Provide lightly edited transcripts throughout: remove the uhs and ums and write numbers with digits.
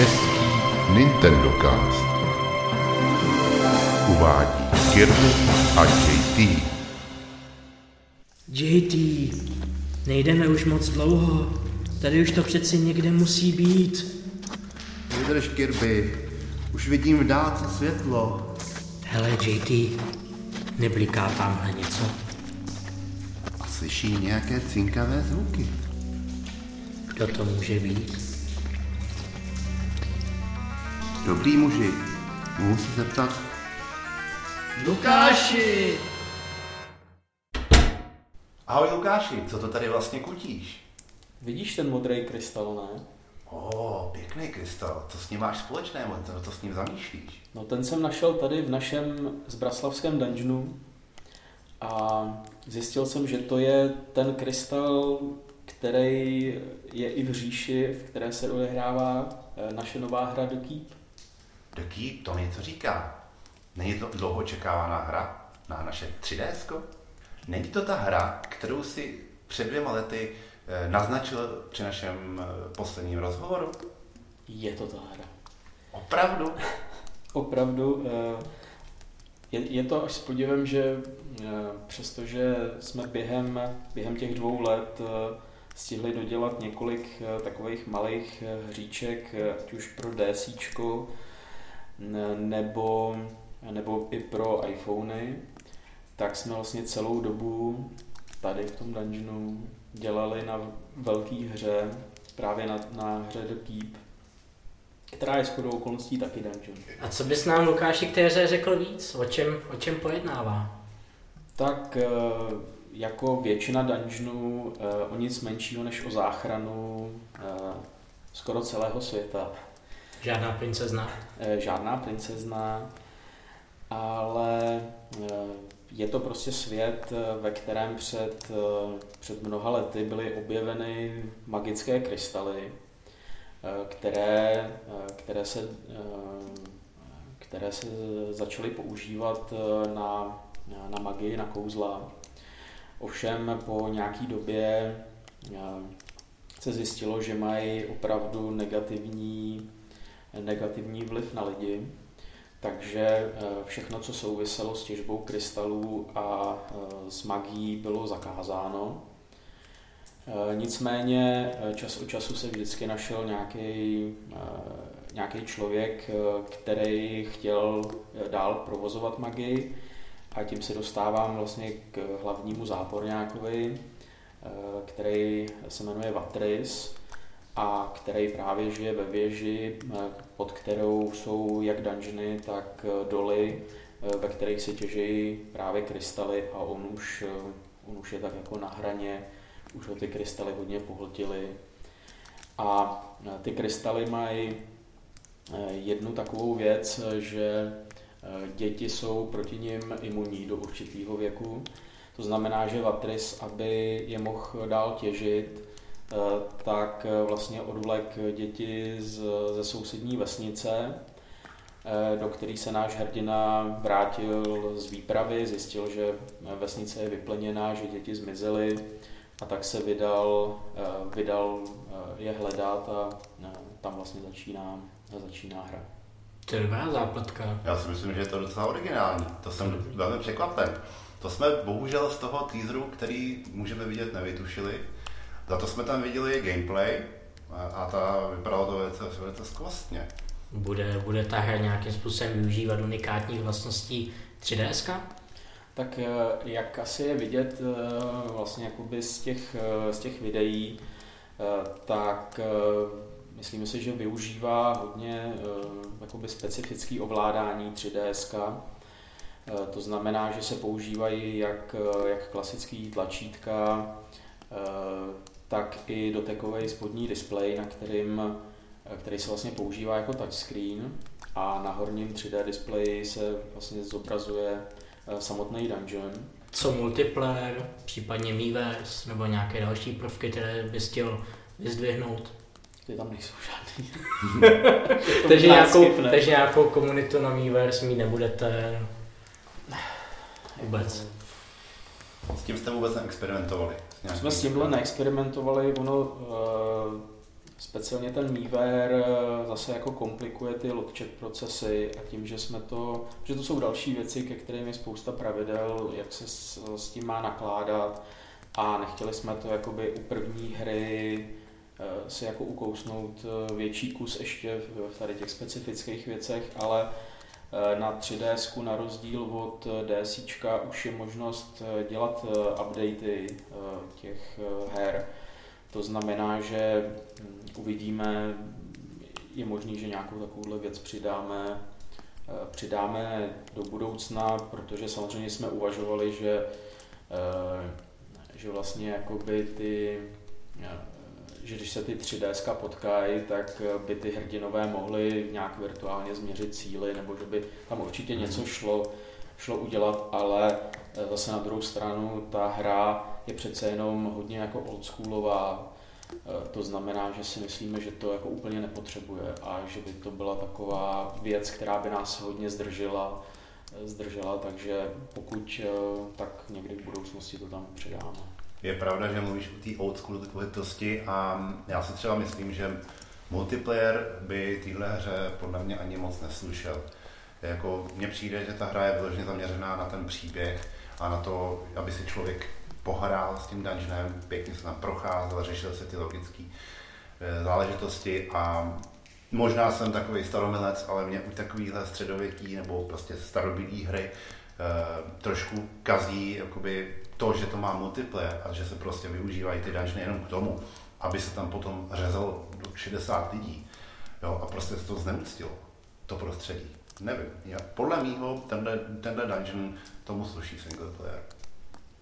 Český Nintendocast uvádí Kirby a JayTee. JayTee, nejdeme už moc dlouho. Tady už to přeci někde musí být. Vydrž, Kirby, už vidím v dálce světlo. Hele, JayTee, nebliká tamhle něco? A slyší nějaké cinkavé zvuky. Kdo to může být? Dobrý muži, mohu se zeptat? Lukáši! Ahoj Lukáši, co to tady vlastně kutíš? Vidíš ten modrý krystal, ne? Pěkný krystal, co s ním máš společného, co s ním zamýšlíš? No ten jsem našel tady v našem zbraslavském dungeonu a zjistil jsem, že to je ten krystal, který je i v říši, v které se odehrává naše nová hra The Keep. The Keep, to něco říká. Není to dlouho čekávaná hra na naše 3DSko? Není to ta hra, kterou si před 2 lety naznačil při našem posledním rozhovoru? Je to ta hra. Opravdu? Opravdu. Je to až s podívem, že přestože jsme během těch 2 let stihli dodělat několik takových malých hříček, ať už pro DSičko, nebo i pro iPhony, tak jsme vlastně celou dobu tady v tom dungeonu dělali na velké hře, právě na hře The Keep, která je shodou okolností taky dungeon. A co bys nám, Lukáši, k té hře řekl víc? O čem pojednává? Tak jako většina dungeonů o nic menšího než o záchranu skoro celého světa. Žádná princezna? Žádná princezna, ale je to prostě svět, ve kterém před mnoha lety byly objeveny magické krystaly, které se začaly používat na magii, na kouzla. Ovšem po nějaký době se zjistilo, že mají opravdu negativní vliv na lidi, takže všechno, co souviselo s těžbou krystalů a s magií, bylo zakázáno. Nicméně čas od času se vždycky našel nějaký člověk, který chtěl dál provozovat magii, a tím se dostávám vlastně k hlavnímu záporňákovi, který se jmenuje Vatrys a který právě žije ve věži, pod kterou jsou jak dungeony, tak doly, ve kterých se těží právě krystaly, a on už je tak jako na hraně. Už ho ty krystaly hodně pohltily. A ty krystaly mají jednu takovou věc, že děti jsou proti nim imunní do určitého věku. To znamená, že Vatrys, aby je mohl dál těžit, tak vlastně odvlek děti ze sousední vesnice, do které se náš hrdina vrátil z výpravy, zjistil, že vesnice je vyplněná, že děti zmizely, a tak se vydal je hledat a tam vlastně začíná hra. To je dobrá zápletka. Já si myslím, že je to docela originální. To jsem velmi překvapen. To jsme bohužel z toho teaseru, který můžeme vidět, nevytušili. Za to jsme tam viděli gameplay a ta vypadalo to velice skvostně. Bude ta hra nějakým způsobem využívat unikátních vlastností 3DSka? Tak jak asi je vidět vlastně jakoby z těch videí, tak myslím si, že využívá hodně jakoby specifický ovládání 3DSka. To znamená, že se používají jak klasický tlačítka, tak i dotekový spodní displej, který se vlastně používá jako touchscreen, a na horním 3D displeji se vlastně zobrazuje samotný dungeon. Co multiplayer, případně Miiverse, nebo nějaké další prvky, které bys chtěl vyzdvihnout? Ty tam nejsou žádný. Takže nějakou komunitu na Miiverse mít nebudete vůbec? S tím jste vůbec neexperimentovali? Jsme s tímhle neexperimentovali, ono Speciálně ten Miiverse zase jako komplikuje ty load-check procesy a tím, že jsme to, že to jsou další věci, ke kterým je spousta pravidel, jak se s tím má nakládat, a nechtěli jsme to jakoby u první hry si jako ukousnout větší kus ještě v tady těch specifických věcech, ale na 3DSku na rozdíl od DSička už je možnost dělat updaty těch her. To znamená, že uvidíme, je možný, že nějakou takovouhle věc přidáme do budoucna, protože samozřejmě jsme uvažovali, že vlastně jakoby že když se ty 3DSka potkají, tak by ty hrdinové mohli nějak virtuálně změřit síly, nebo že by tam určitě něco šlo udělat, ale zase na druhou stranu ta hra je přece jenom hodně jako oldschoolová, to znamená, že si myslíme, že to jako úplně nepotřebuje a že by to byla taková věc, která by nás hodně zdržela, takže pokud, tak někdy v budoucnosti to tam přidáme. Je pravda, že mluvíš o té oldschoolovitosti a já si třeba myslím, že multiplayer by téhle hře podle mě ani moc neslušel. Jako mně přijde, že ta hra je vyloženě zaměřená na ten příběh a na to, aby si člověk pohrál s tím dungeonem, pěkně se tam procházel, řešil se ty logické záležitosti a možná jsem takový staromilec, ale mě u takovýhle středověký nebo prostě starobylý hry trošku kazí jakoby to, že to má multiplayer a že se prostě využívají ty dungeony jenom k tomu, aby se tam potom řezalo do 60 lidí, jo, a prostě se to znemuctilo, to prostředí. Nevím, já, podle mýho tenhle dungeon tomu sluší single player.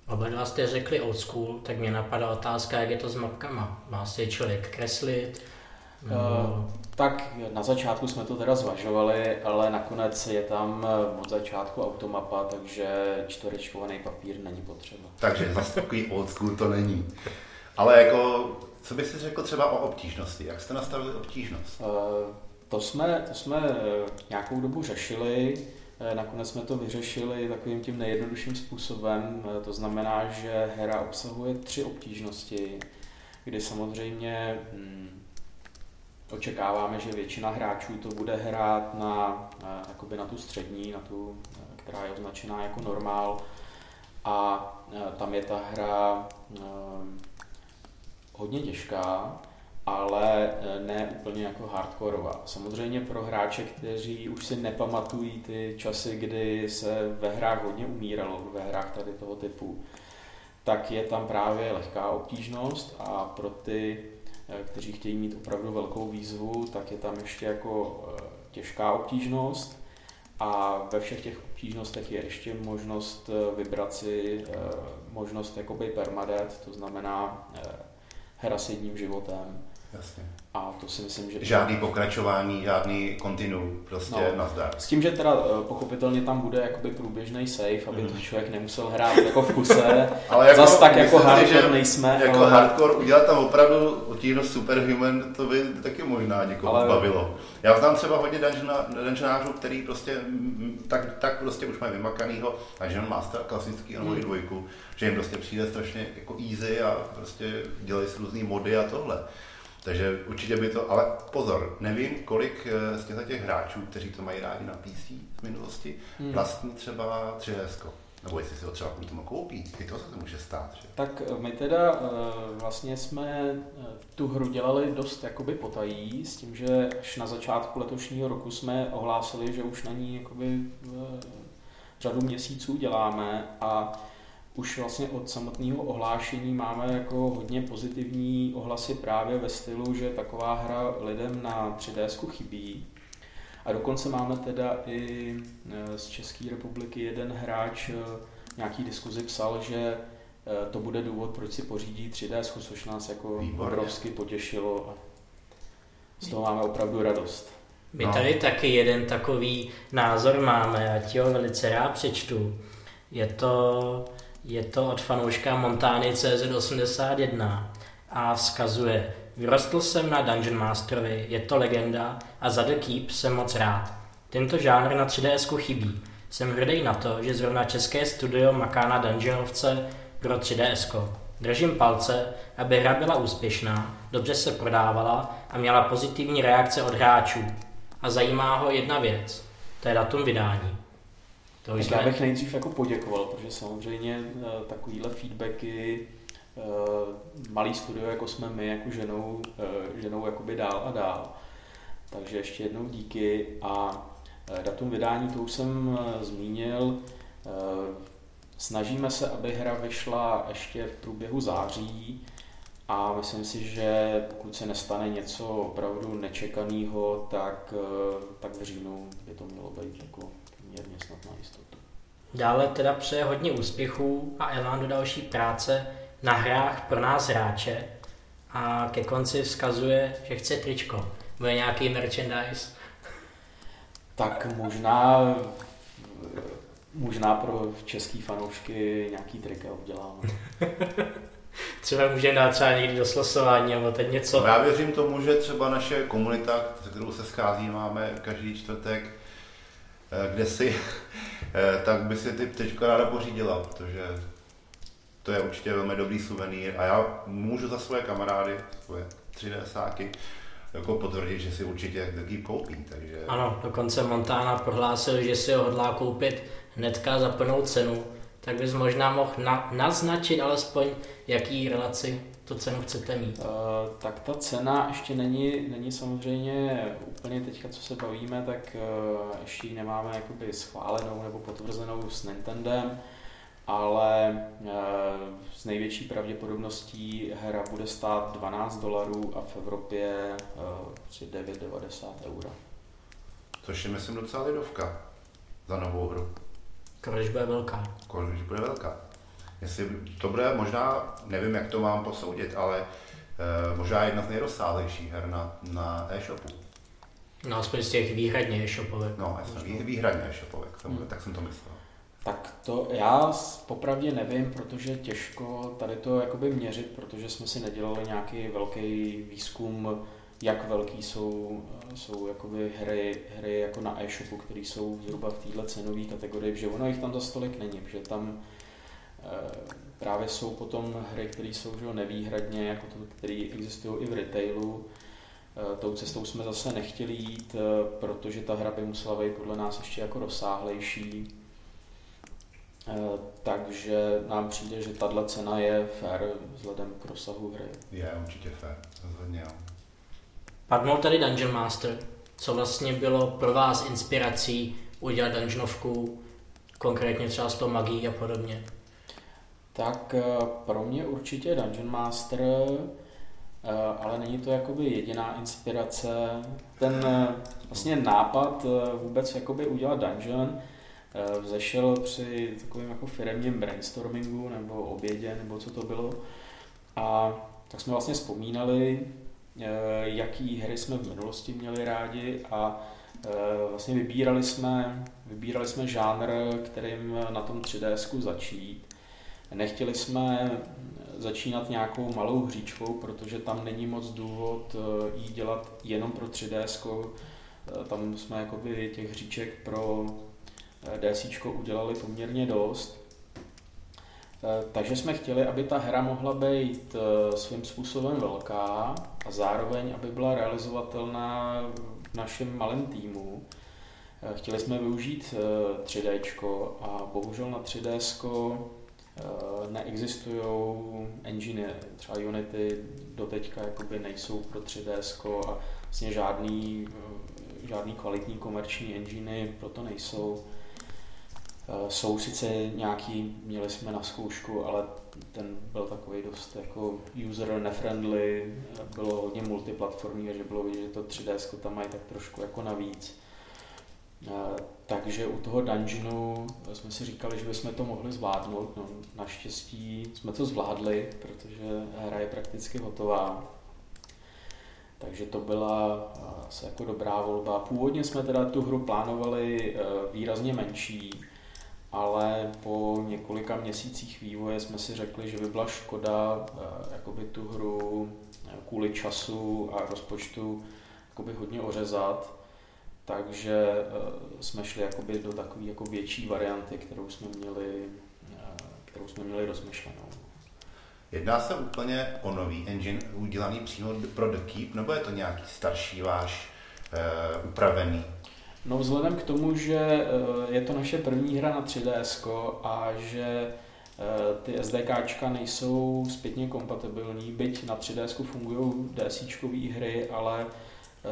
Oba dva jste řekli old school, tak mě napadá otázka, jak je to s mapkama. Má si člověk kreslit? Tak na začátku jsme to teda zvažovali, ale nakonec je tam od začátku automapa, takže čtverečkovaný papír není potřeba. Takže zase takový old school to není. Ale jako, co bys si řekl třeba o obtížnosti? Jak jste nastavili obtížnost? To jsme nějakou dobu řešili, nakonec jsme to vyřešili takovým tím nejjednodušším způsobem, to znamená, že hra obsahuje 3 obtížnosti, kdy samozřejmě očekáváme, že většina hráčů to bude hrát na tu střední, na tu, která je označená jako normál, a tam je ta hra hodně těžká, ale ne úplně jako hardkorová. Samozřejmě pro hráče, kteří už si nepamatují ty časy, kdy se ve hrách hodně umíralo, ve hrách tady toho typu, tak je tam právě lehká obtížnost, a pro ty, kteří chtějí mít opravdu velkou výzvu, tak je tam ještě jako těžká obtížnost, a ve všech těch obtížnostech je ještě možnost vybrat si možnost jakoby permadeath, to znamená hra s jedním životem. Jasně. A to si myslím, že žádný pokračování, žádný continue, prostě nazdar. S tím, že teda pochopitelně tam bude jakoby průběžný save, aby to člověk nemusel hrát jako v kuse. Ale jako, zas tak jako hardcore nejsme. Jako ale hardcore udělat tam opravdu otížno superhuman, to by taky možná někoho bavilo. Já znám třeba hodně dungeonářů, který prostě tak prostě už mají vymakanýho Dungeon Master klasický a moji dvojku, že jim prostě přijde strašně jako easy a prostě dělají si různý mody a tohle. Takže určitě by to, ale pozor, nevím, kolik z těch hráčů, kteří to mají rádi na PC v minulosti, vlastní třeba 3DS, nebo jestli si ho třeba kvůli tomu koupí, i to se to může stát, že? Tak my teda vlastně jsme tu hru dělali dost jakoby potají, s tím, že až na začátku letošního roku jsme ohlásili, že už na ní jakoby řadu měsíců děláme, a už vlastně od samotného ohlášení máme jako hodně pozitivní ohlasy právě ve stylu, že taková hra lidem na 3DSku chybí. A dokonce máme teda i z České republiky jeden hráč nějaký diskuzi psal, že to bude důvod, proč si pořídí 3DSku, což nás jako obrovsky potěšilo. Z toho máme opravdu radost. My tady taky jeden takový názor máme, já ti ho velice rád přečtu. Je to od fanouška Montany CZ81 a vzkazuje: vyrostl jsem na Dungeon Masterovi, je to legenda a za The Keep jsem moc rád. Tento žánr na 3DSku chybí. Jsem hrdý na to, že zrovna české studio maká na dungeonovce pro 3DSko. Držím palce, aby hra byla úspěšná, dobře se prodávala a měla pozitivní reakce od hráčů. A zajímá ho jedna věc, to je datum vydání. Já bych nejdřív jako poděkoval, protože samozřejmě takovýhle feedbacky malý studio, jako jsme my, jako ženou jakoby dál a dál. Takže ještě jednou díky a datum vydání, to už jsem zmínil. Snažíme se, aby hra vyšla ještě v průběhu září a myslím si, že pokud se nestane něco opravdu nečekaného, tak v říjnu by to mělo být jako měrně snad na jistotu. Dále teda přeje hodně úspěchů a elán do další práce na hrách pro nás hráče a ke konci vzkazuje, že chce tričko. Bude nějaký merchandise? Tak možná pro český fanoušky nějaký trika uděláme. Třeba můžeme dát třeba někdy do slosování nebo teď něco. Já věřím tomu, že třeba naše komunita, se kterou se schází, máme každý čtvrtek, kde si, tak by si ty trička ráda pořídila, protože to je určitě velmi dobrý suvenýr a já můžu za své kamarády, svoje 3DSáky, jako potvrdit, že si určitě The Keep koupí, takže... Ano, dokonce Montana prohlásil, že si ho hodlá koupit hnedka za plnou cenu, tak bys možná mohl naznačit alespoň, jaký relaci tu cenu chcete mít. Tak ta cena ještě není samozřejmě úplně teďka, co se bavíme, tak ještě ji nemáme jakoby schválenou nebo potvrzenou s Nintendem, ale s největší pravděpodobností hra bude stát $12 a v Evropě €9,90. Což je, myslím, docela lidovka za novou hru. Když bude velká. Když bude velká. Jestli to bude možná, nevím, jak to mám posoudit, ale možná jedna z nejrozsáhlejších her na e-shopu. No, aspoň z těch výhradně e-shopovek. No, výhradně e-shopovek, tak jsem to myslel. Tak to já popravdě nevím, protože těžko tady to jakoby měřit, protože jsme si nedělali nějaký velký výzkum, jak velký jsou jakoby hry jako na e-shopu, které jsou zhruba v této cenové kategorii, protože ono jich tam za stolik není, protože tam právě jsou potom hry, které jsou nevýhradně, jako které existují i v retailu. Tou cestou jsme zase nechtěli jít, protože ta hra by musela být podle nás ještě jako rozsáhlejší. Takže nám přijde, že tahle cena je fair vzhledem k rozsahu hry. Je určitě fair, rozhodně jo. Padnul tady Dungeon Master, co vlastně bylo pro vás inspirací udělat dungeonovku, konkrétně třeba s tou magií a podobně? Tak pro mě určitě Dungeon Master, ale není to jakoby jediná inspirace. Ten vlastně nápad vůbec jakoby udělat dungeon vzešel při takovém jako firemním brainstormingu nebo obědě, nebo co to bylo. A tak jsme vlastně vzpomínali, jaký hry jsme v minulosti měli rádi a vlastně vybírali jsme žánr, kterým na tom 3DSku začít. Nechtěli jsme začínat nějakou malou hříčkou, protože tam není moc důvod jí dělat jenom pro 3DSku. Tam jsme jakoby těch hříček pro DSičko udělali poměrně dost, takže jsme chtěli, aby ta hra mohla být svým způsobem velká a zároveň, aby byla realizovatelná v našem malém týmu. Chtěli jsme využít 3Dčko a bohužel na 3Dsko neexistují engine, třeba Unity doteďka jakoby nejsou pro 3Dsko a vlastně žádný kvalitní komerční engine proto nejsou. Jsou sice nějaký, měli jsme na zkoušku, ale ten byl takový dost jako user nefriendly, bylo hodně multiplatformní, že bylo vidět, že to 3DSko tam mají tak trošku jako navíc. Takže u toho dungeonu jsme si říkali, že bychom to mohli zvládnout, no, naštěstí jsme to zvládli, protože hra je prakticky hotová. Takže to byla asi jako dobrá volba. Původně jsme teda tu hru plánovali výrazně menší, ale po několika měsících vývoje jsme si řekli, že by byla škoda jakoby tu hru kvůli času a rozpočtu jakoby hodně ořezat. Takže jsme šli jakoby do takové jako větší varianty, kterou jsme měli rozmyšlenou. Jedná se úplně o nový engine udělaný přímo pro The Keep, nebo je to nějaký starší váš upravený? No vzhledem k tomu, že je to naše první hra na 3DS a že ty SDKčka nejsou zpětně kompatibilní, byť na 3DS fungují DSičkový hry, ale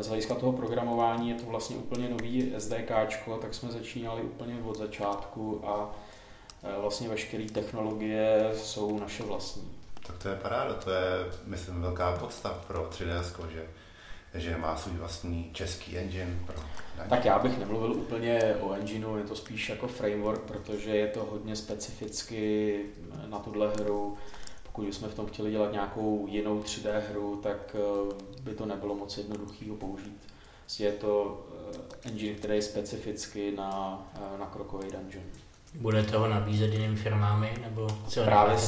z hlediska toho programování je to vlastně úplně nový SDKčko, tak jsme začínali úplně od začátku a vlastně veškeré technologie jsou naše vlastní. Tak to je paráda, to je, myslím, velká podstava pro 3DS, že má svůj vlastní český engine. Tak já bych nemluvil úplně o engineu, je to spíš jako framework, protože je to hodně specificky na tuhle hru. Pokud bychom v tom chtěli dělat nějakou jinou 3D hru, tak by to nebylo moc jednoduché ho použít. Je to engine, který je specificky na krokový dungeon. Budete ho nabízet jiným firmám, nebo celé? Právě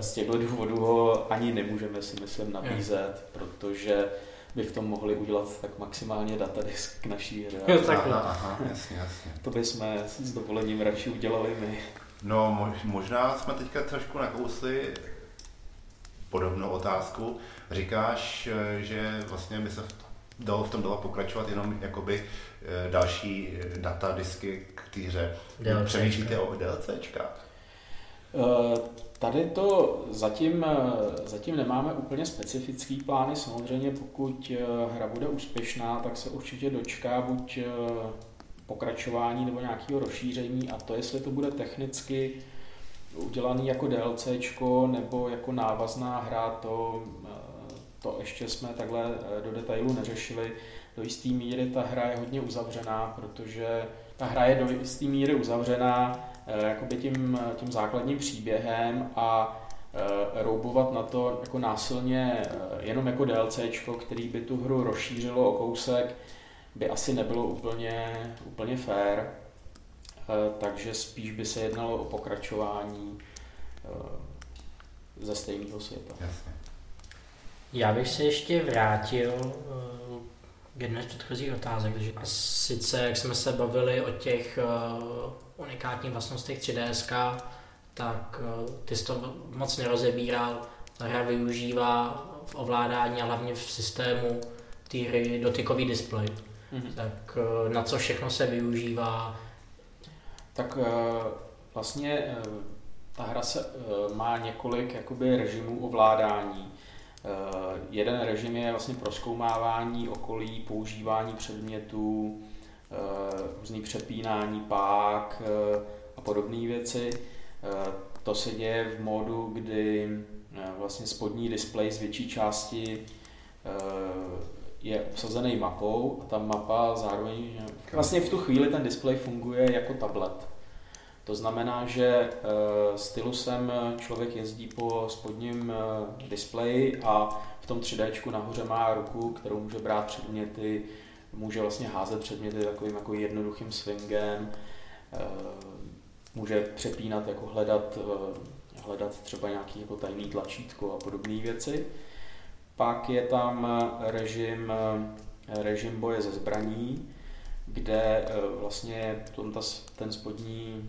z těchto důvodů ho ani nemůžeme, si myslím, nabízet, protože by v tom mohli udělat tak maximálně datadisk k naší hře. Jasně. To bychom s dovolením radši udělali my. No možná jsme teďka trošku nakousli podobnou otázku. Říkáš, že vlastně by se dalo pokračovat jenom jakoby další datadisky k té hře. Přemýšlíte o DLCčka? Tady to zatím nemáme úplně specifický plány, samozřejmě pokud hra bude úspěšná, tak se určitě dočká buď pokračování nebo nějakého rozšíření, a to jestli to bude technicky udělaný jako DLCčko nebo jako návazná hra, to ještě jsme takhle do detailu neřešili. Do jisté míry ta hra je hodně uzavřená, protože ta hra je do jisté míry uzavřená jakoby tím základním příběhem, a roubovat na to jako násilně jenom jako DLCčko, který by tu hru rozšířilo o kousek, by asi nebylo úplně fair, takže spíš by se jednalo o pokračování ze stejného světa. Jasně. Já bych se ještě vrátil k jedné z předchozích otázek, a sice jak jsme se bavili o těch unikátních vlastnostech 3DSka, tak ty jsi to moc nerozebíral. Ta hra využívá v ovládání a hlavně v systému té hry dotykový displej. Mm-hmm. Tak na co všechno se využívá? Tak vlastně ta hra má několik jakoby režimů ovládání. Jeden režim je vlastně prozkoumávání okolí, používání předmětů, různý přepínání pák a podobné věci. To se děje v módu, kdy vlastně spodní displej z větší části je obsazený mapou, a ta mapa zároveň vlastně v tu chvíli ten displej funguje jako tablet. To znamená, že stylusem člověk jezdí po spodním displeji a v tom 3Dčku nahoře má ruku, kterou může brát předměty, může vlastně házet předměty takovým jako jednoduchým swingem, může přepínat, jako hledat třeba nějaký jako tajný tlačítko a podobné věci. Pak je tam režim boje ze zbraní, kde vlastně ten spodní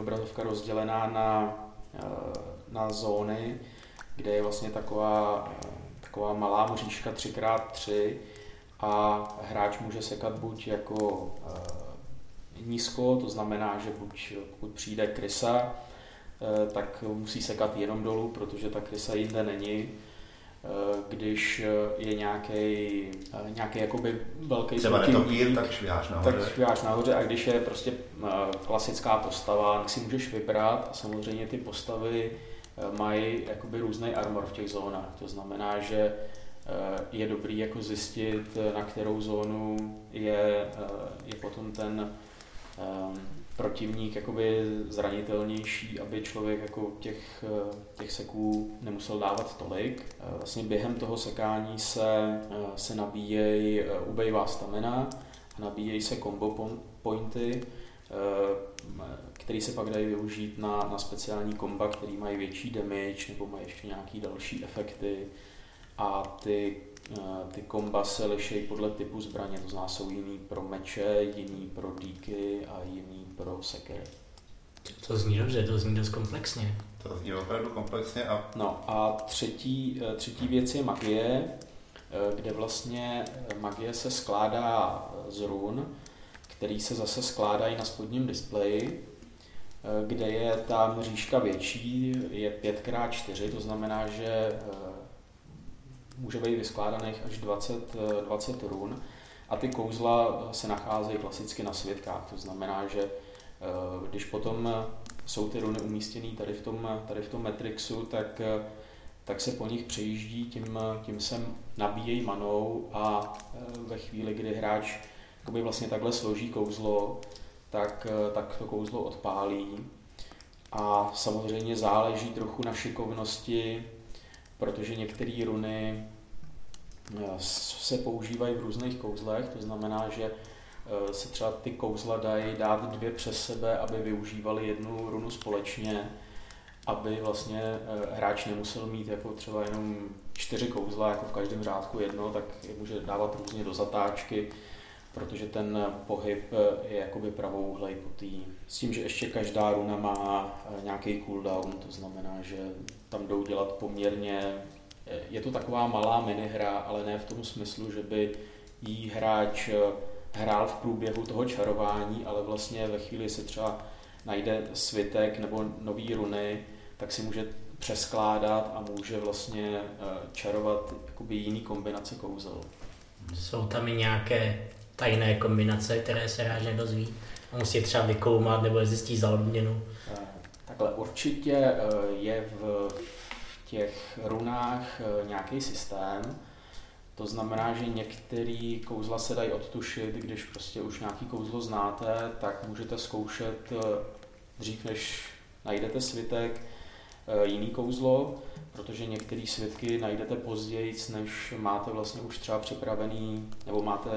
obrazovka rozdělená na zóny, kde je vlastně taková malá mřížka 3x3, a hráč může sekat buď jako nízko, to znamená, že pokud přijde krysa, tak musí sekat jenom dolů, protože ta krysa jinde není. Když je nějaký jakoby velký protívník, tak šviháš nahoře, a když je prostě klasická postava, tak si můžeš vybrat, a samozřejmě ty postavy mají jakoby různý armor v těch zónách. To znamená, že je dobrý jako zjistit, na kterou zónu je potom ten protivník jakoby zranitelnější, aby člověk jako těch seků nemusel dávat tolik. Vlastně během toho sekání se ubejvá stamina a nabíjejí se combo pointy, které se pak dají využít na speciální komba, který mají větší damage nebo mají ještě nějaké další efekty, a ty komba se liší podle typu zbraně, to znamená, jsou jiný pro meče, jiný pro dýky a jiný pro sekery. To zní dobře, to zní dost komplexně. To zní opravdu komplexně. A... No a třetí věc je magie, kde vlastně magie se skládá z run, který se zase skládají na spodním displeji, kde je ta mřížka větší, je 5x4, to znamená, že může být vyskládaných až 20 run a ty kouzla se nacházejí klasicky na světkách, to znamená, že když potom jsou ty runy umístěné tady v tom Matrixu, tak se po nich přejíždí, tím se nabíjejí manou a ve chvíli, kdy hráč jakoby vlastně takhle složí kouzlo, tak to kouzlo odpálí a samozřejmě záleží trochu na šikovnosti, protože některé runy se používají v různých kouzlech, to znamená, že se třeba ty kouzla dají dát dvě přes sebe, aby využívali jednu runu společně, aby vlastně hráč nemusel mít jako třeba jenom 4 kouzla, jako v každém řádku jedno, tak je může dávat různě do zatáčky, protože ten pohyb je jakoby pravouhlejpotý. S tím, že ještě každá runa má nějaký cooldown, to znamená, že tam jdou dělat poměrně... Je to taková malá minihra, ale ne v tom smyslu, že by jí hráč hrál v průběhu toho čarování, ale vlastně ve chvíli se třeba najde svitek nebo nový runy, tak si může přeskládat a může vlastně čarovat jakoby jiný kombinace kouzel. Jsou tam i nějaké tajné kombinace, které se hráč nedozví a musí třeba vykoumat nebo je zjistí za odměnu? Takhle určitě je v těch runách nějaký systém, to znamená, že některé kouzla se dají odtušit, když prostě už nějaký kouzlo znáte, tak můžete zkoušet dřív, než najdete svitek, jiný kouzlo, protože některé svitky najdete později, než máte vlastně už třeba připravený, nebo máte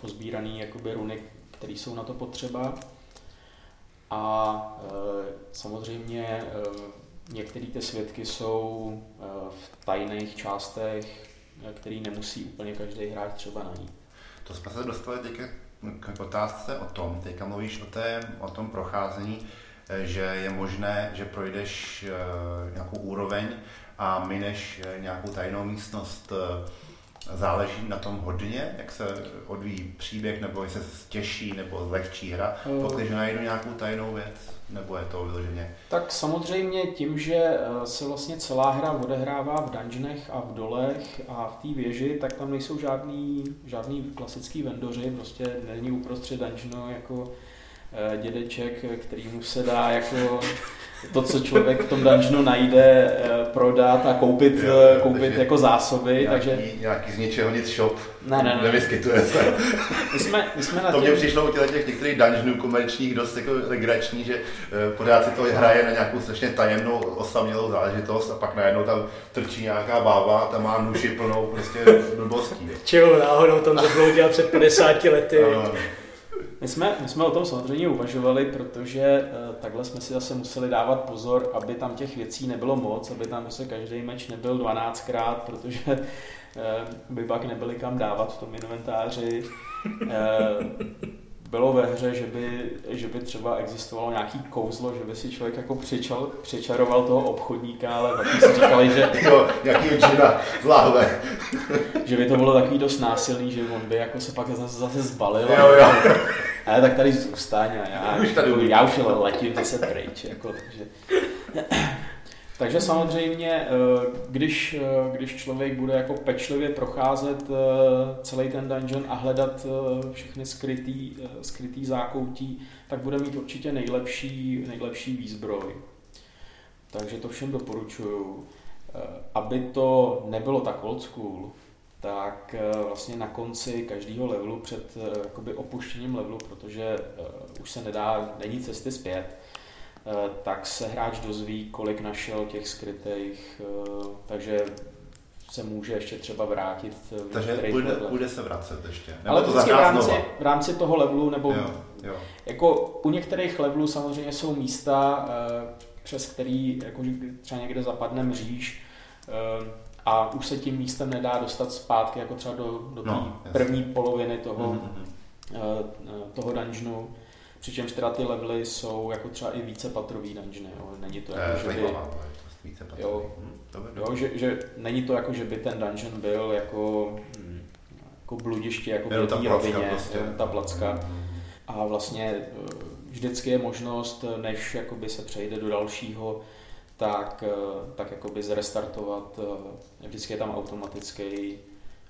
pozbíraný jakoby runy, které jsou na to potřeba. A samozřejmě některé ty světky jsou v tajných částech, který nemusí úplně každý hráč třeba najít. To jsme se dostali teďka k otázce o tom, teďka mluvíš o tom procházení, že je možné, že projdeš nějakou úroveň a mineš nějakou tajnou místnost. Záleží na tom hodně, jak se odvíjí příběh, nebo jestli se těší nebo zlehčí hra, pokud najdu nějakou tajnou věc, nebo je to vyloženě? Tak samozřejmě tím, že se vlastně celá hra odehrává v dungeonech a v dolech a v té věži, tak tam nejsou žádný klasický vendoři, prostě není uprostřed dungeonu jako dědeček, kterýmu se dá jako to, co člověk v tom dungeonu najde, prodat a koupit jako zásoby. Nějaký z ničeho nic shop nevyskytuje se. My jsme na to mě přišlo u těch některých dungeonů komerčních dost jako legrační, že pořád si to hraje na nějakou strašně tajemnou, osamělou záležitost a pak najednou tam trčí nějaká bába a tam má nůži plnou prostě blbostí. Čeho náhodou tam zabloudila před 50 lety. No. My jsme o tom samozřejmě uvažovali, protože takhle jsme si zase museli dávat pozor, aby tam těch věcí nebylo moc, aby tam zase každý meč nebyl 12krát, protože by pak nebyli kam dávat v tom inventáři. Bylo ve hře, že by třeba existovalo nějaký kouzlo, že by si člověk jako přečaroval toho obchodníka, ale taky si říkali, že... Jakýho džina z láhve. Že by to bylo takový dost násilný, že on by jako se pak zase zbalil. Jo. Ale tak tady zůstaň a já už letím zase pryč. Jako, takže samozřejmě, když člověk bude jako pečlivě procházet celý ten dungeon a hledat všechny skrytý zákoutí, tak bude mít určitě nejlepší výzbroj. Takže to všem doporučuju. Aby to nebylo tak old school, tak vlastně na konci každého levelu před jakoby opuštěním levelu, protože už se není cesty zpět, tak se hráč dozví, kolik našel těch skrytých, takže se může ještě třeba vrátit. Takže bude se vracet ještě. Nebo ale to v rámci toho levelu, nebo jo. Jako u některých levelů samozřejmě jsou místa, přes který jako třeba někde zapadne mříž a už se tím místem nedá dostat zpátky, jako třeba do té první poloviny toho dungeonu. Přičemž teda ty levely jsou jako třeba i vícepatrový dungeon, jo? Není to jako, že by... Jo, jo, že není to jako, že by ten dungeon byl jako bludiště, jako byl v té rovině, prostě. Ta placka. A vlastně vždycky je možnost, než jakoby se přejde do dalšího, tak jakoby zrestartovat, vždycky je tam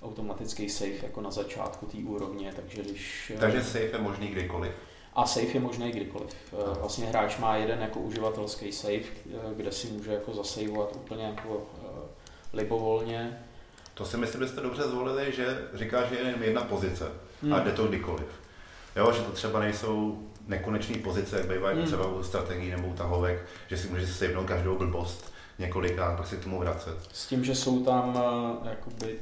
automatický save jako na začátku té úrovně, takže když... Takže save je možný kdykoliv? A save je možný kdykoliv. Vlastně hráč má jeden jako uživatelský save, kde si může jako zasejvovat úplně jako libovolně. To si myslím, že jste dobře zvolili, že říká, že je jen jedna pozice a jde to kdykoliv. Jo, že to třeba nejsou nekonečné pozice, jak bývají třeba u strategií nebo u tahovek, že si můžeš sejvnout každou blbost několikrát, pak si k tomu vracet. S tím, že jsou tam jakoby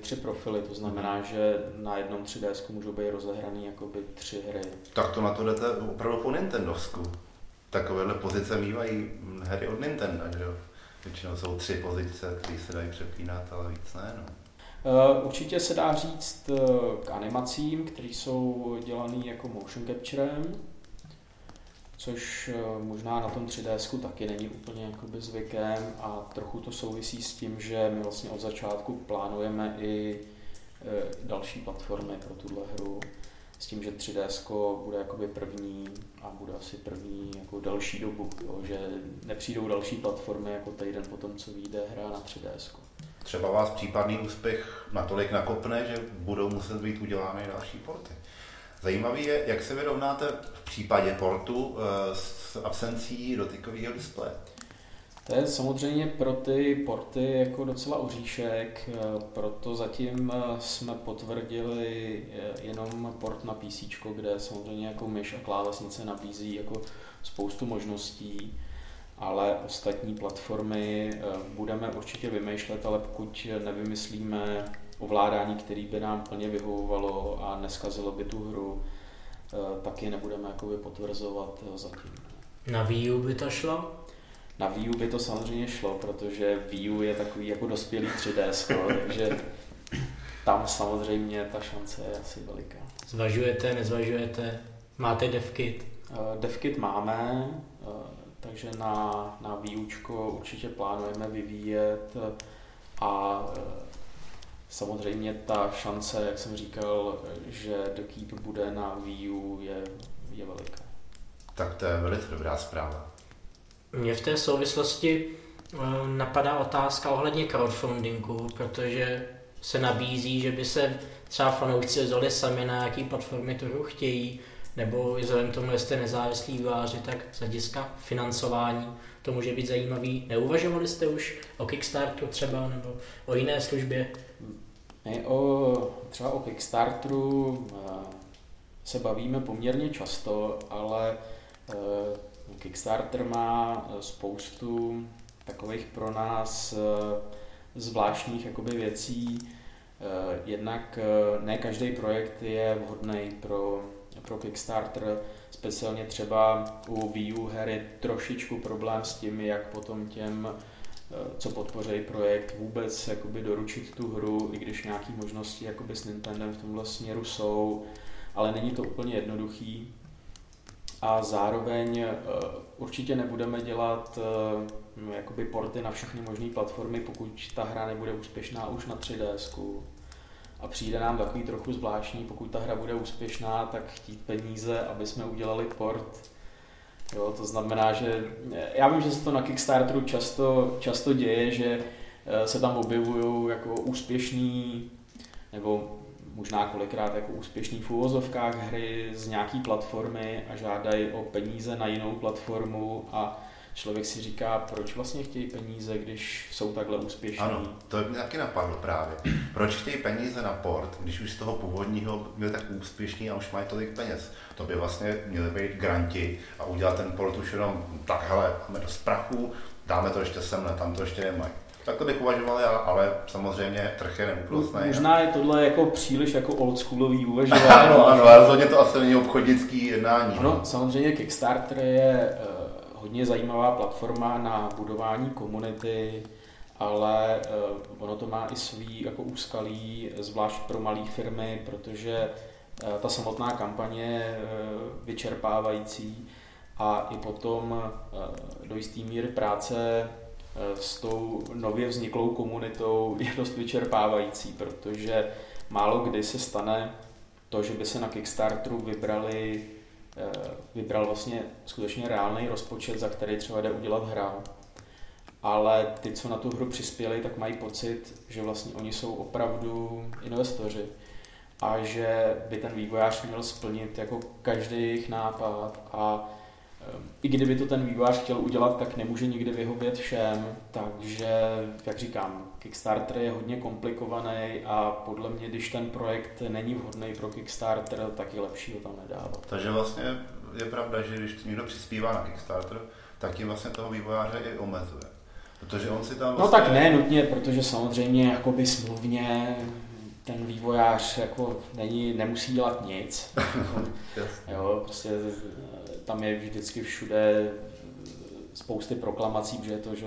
tři profily, to znamená, že na jednom 3DSku můžou být rozehraný jakoby 3 hry. Tak to na to jdete opravdu po Nintendovsku. Takovéhle pozice mívají hry od Nintendo, že jo? Většinou jsou 3 pozice, které se dají přepínat, ale víc ne, no. Určitě se dá říct k animacím, které jsou dělané jako motion capturem, což možná na tom 3DSku taky není úplně jakoby zvykem a trochu to souvisí s tím, že my vlastně od začátku plánujeme i další platformy pro tuhle hru, s tím, že 3DSko bude jakoby první a bude asi první jako další dobu, jo, že nepřijdou další platformy jako týden potom, co vyjde hra na 3DSku. Třeba vás případný úspěch natolik nakopne, že budou muset být udělány další porty. Zajímavý je, jak se vyrovnáte v případě portu s absencí dotykového displeje. To je samozřejmě pro ty porty jako docela oříšek, proto zatím jsme potvrdili jenom port na PC, kde samozřejmě jako myš a klávesnice nabízí jako spoustu možností. Ale ostatní platformy budeme určitě vymýšlet, ale pokud nevymyslíme ovládání, které by nám plně vyhovovalo a neskazilo by tu hru, tak je nebudeme jakoby potvrzovat zatím. Na Wii U by to šlo? Na Wii U by to samozřejmě šlo, protože Wii U je takový jako dospělý 3DS, takže tam samozřejmě ta šance je asi veliká. Zvažujete, nezvažujete? Máte devkit? Devkit máme. Takže na výučko určitě plánujeme vyvíjet a samozřejmě ta šance, jak jsem říkal, že The Keep bude na Wii U, je veliká. Tak to je velice dobrá zpráva. Mě v té souvislosti napadá otázka ohledně crowdfundingu, protože se nabízí, že by se třeba fanoušci vzali sami na jaký platformy to chtějí, nebo vzhledem k tomu, jestli nezávislí vývojáři, tak z hlediska financování to může být zajímavý. Neuvažovali jste už o Kickstarteru třeba nebo o jiné službě? My třeba o Kickstarteru se bavíme poměrně často, ale Kickstarter má spoustu takových pro nás zvláštních jakoby věcí. Jednak ne každý projekt je vhodný pro Kickstarter, speciálně třeba u Wii U her je trošičku problém s tím, jak potom těm, co podpořejí projekt, vůbec jakoby doručit tu hru, i když nějaké možnosti jakoby s Nintendem v tomhle směru jsou, ale není to úplně jednoduchý. A zároveň určitě nebudeme dělat jakoby porty na všechny možné platformy, pokud ta hra nebude úspěšná už na 3DSku. A přijde nám takový trochu zvláštní, pokud ta hra bude úspěšná, tak chtít peníze, aby jsme udělali port. Jo, to znamená, že já vím, že se to na Kickstarteru často děje, že se tam objevují jako úspěšný, nebo možná kolikrát jako úspěšný v uvozovkách hry z nějaký platformy a žádají o peníze na jinou platformu a člověk si říká, proč vlastně chtějí peníze, když jsou takhle úspěšní. Ano, to mě taky napadlo právě. Proč chtějí peníze na port, když už z toho původního byl tak úspěšný a už mají tolik peněz? To by vlastně měly být granti a udělat ten port už jenom tak, hele, máme dost prachu, dáme to ještě semhle, tam to ještě nemají. Tak to bych uvažoval já, ale samozřejmě trh je neúplostný. Možná je tohle jako příliš jako oldschoolový uvažování. Ano, ale rozhodně to asi není obchodnický jednání. Ano, samozřejmě Kickstarter je hodně zajímavá platforma na budování komunity, ale ono to má i svý jako úskalí, zvlášť pro malé firmy, protože ta samotná kampaň je vyčerpávající a i potom do jistý míry práce s tou nově vzniklou komunitou je dost vyčerpávající, protože málo kdy se stane to, že by se na Kickstarteru vybral vlastně skutečně reálný rozpočet, za který třeba jde udělat hra. Ale ty, co na tu hru přispěli, tak mají pocit, že vlastně oni jsou opravdu investoři a že by ten vývojář měl splnit jako každý jejich nápad a i kdyby to ten vývojář chtěl udělat, tak nemůže nikdy vyhovět všem, takže, jak říkám, Kickstarter je hodně komplikovaný a podle mě, když ten projekt není vhodný pro Kickstarter, tak je lepší ho tam nedávat. Takže vlastně je pravda, že když někdo přispívá na Kickstarter, tak tím vlastně toho vývojáře i omezuje. Protože on si tam vlastně... No tak ne nutně, protože samozřejmě jakoby smluvně ten vývojář jako nemusí dělat nic. Jo, prostě tam je vždycky všude spousty proklamací, protože je to že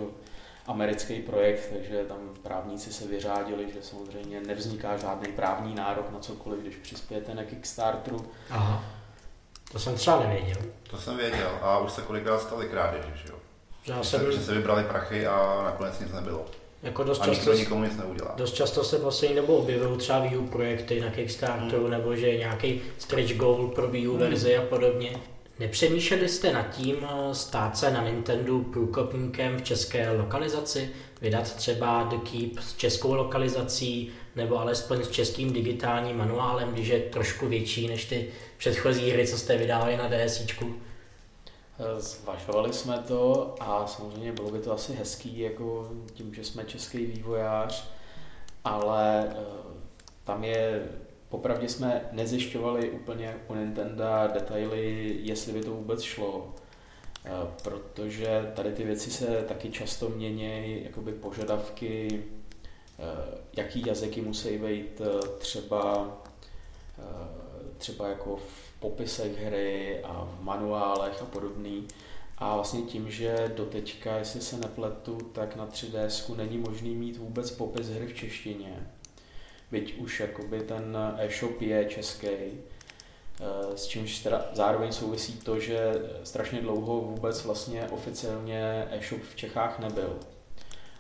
americký projekt, takže tam právníci se vyřádili, že samozřejmě nevzniká žádný právní nárok na cokoliv, když přispějete na Kickstarteru. Aha. To jsem třeba nevěděl. To jsem věděl a už se kolikrát staly krádeže, že jo? Že se vybrali prachy a nakonec nic nebylo. Jako dost a nikdo nikomu nic neudělá. Dost často se vlastně nebo objevují třeba Wii U projekty na Kickstarteru, nebo že je nějaký stretch goal pro Wii U verzi a podobně. Nepřemýšleli jste nad tím stát se na Nintendo průkopníkem v české lokalizaci? Vydat třeba The Keep s českou lokalizací, nebo alespoň s českým digitálním manuálem, když je trošku větší než ty předchozí hry, co jste vydávali na DSičku? Zvažovali jsme to a samozřejmě bylo by to asi hezký, jako tím, že jsme český vývojář, ale tam je... Popravdě jsme nezjišťovali úplně u Nintendo detaily, jestli by to vůbec šlo, protože tady ty věci se taky často měnějí, jakoby požadavky, jaký jazyky musí být třeba jako v popisech hry a v manuálech a podobný. A vlastně tím, že doteďka, jestli se nepletu, tak na 3DSku není možný mít vůbec popis hry v češtině. Byť už jakoby ten e-shop je český, s čímž zároveň souvisí to, že strašně dlouho vůbec vlastně oficiálně e-shop v Čechách nebyl.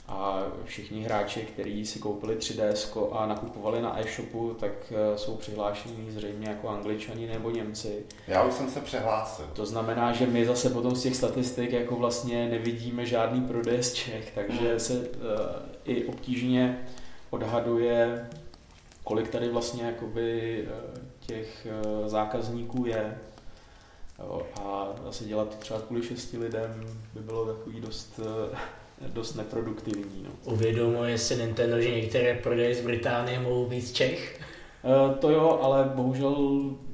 A všichni hráči, kteří si koupili 3DS a nakupovali na e-shopu, tak jsou přihlášení zřejmě jako Angličani nebo Němci. Já už jsem se přihlásil. To znamená, že my zase potom z těch statistik jako vlastně nevidíme žádný prodej z Čech, takže se i obtížně odhaduje, kolik tady vlastně jakoby těch zákazníků je. A zase dělat to třeba kvůli 6 lidem by bylo takový dost neproduktivní. No. Uvědomuje si Nintendo, že některé prodeje z Británie mohou být z Čech? To jo, ale bohužel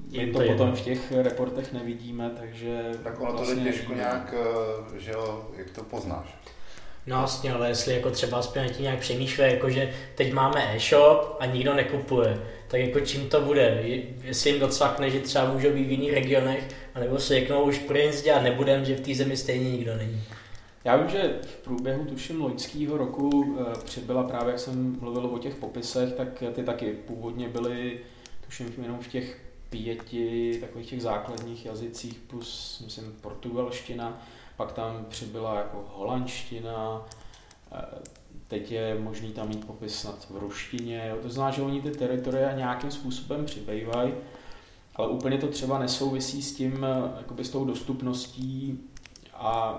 my to potom v těch reportech nevidíme, takže... Tak ono vlastně to je těžko nějak, že jo, jak to poznáš? No jasně, ale jestli jako třeba aspoň ti nějak přemýšle, jako že teď máme e-shop a nikdo nekupuje, tak jako čím to bude? Jestli jim docvakne, že třeba můžou být v jiných regionech, anebo si řeknou už pro nic dělat nebudem, že v té zemi stejně nikdo není. Já vím, že v průběhu tuším loňského roku přibyla právě, jak jsem mluvil o těch popisech, tak ty taky původně byly tuším jenom v těch 5 takových těch základních jazycích plus myslím portugalština. Pak tam přibyla jako holandština, teď je možný tam mít popis snad v ruštině. To znamená, že oni ty teritoria nějakým způsobem přibývají, ale úplně to třeba nesouvisí s tím, jakoby s tou dostupností a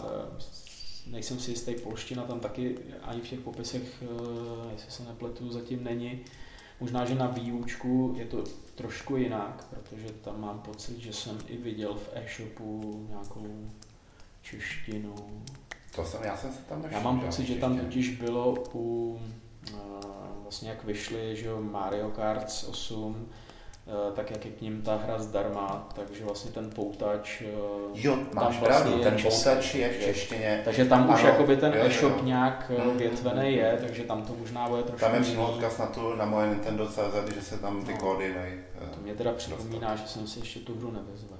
nejsem si jistý, polština tam taky ani v těch popisech, jestli se nepletu, zatím není. Možná, že na výučku je to trošku jinak, protože tam mám pocit, že jsem i viděl v e-shopu nějakou češtinu. Já jsem se tam nevšiml. Já mám pocit, že tam totiž bylo u, vlastně jak vyšly, že Mario Kart 8, tak jak je k ním ta hra zdarma, takže vlastně ten poutač... Jo, máš pravdu, vlastně ten poutač je v češtině. Takže tam ano, už jakoby ten e-shop nějak větvený je, takže tam to možná bude trošku... Tam je přímo odkaz na tu, na moje Nintendo CZ, že se tam ty kódy... To mě teda připomíná, že jsem si ještě tu hru nevyzval.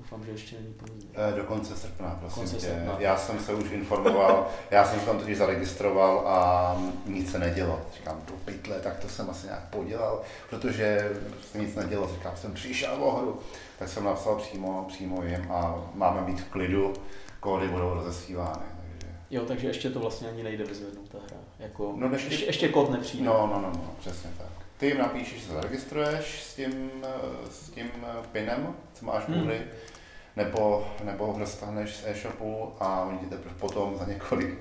Doufám, že ještě není pozdě. Do konce srpna, prosím tě. Já jsem se už informoval, já jsem tam totiž zaregistroval a nic se nedělo. Říkám, do pytle, tak to jsem asi nějak podělal, protože se nic nedělo. Říkám, jsem přišel o hru. Tak jsem napsal přímo jim a máme být v klidu, kódy budou rozesílány. Takže... Jo, takže ještě to vlastně ani nejde vyzvednout ta hra. Jako, no, ještě kód nepřijde. No, přesně tak. Ty jim napíšeš, se zaregistruješ s tím pinem, co máš kvůli, nebo ho dostaneš z e-shopu a oni ti teprve potom za několik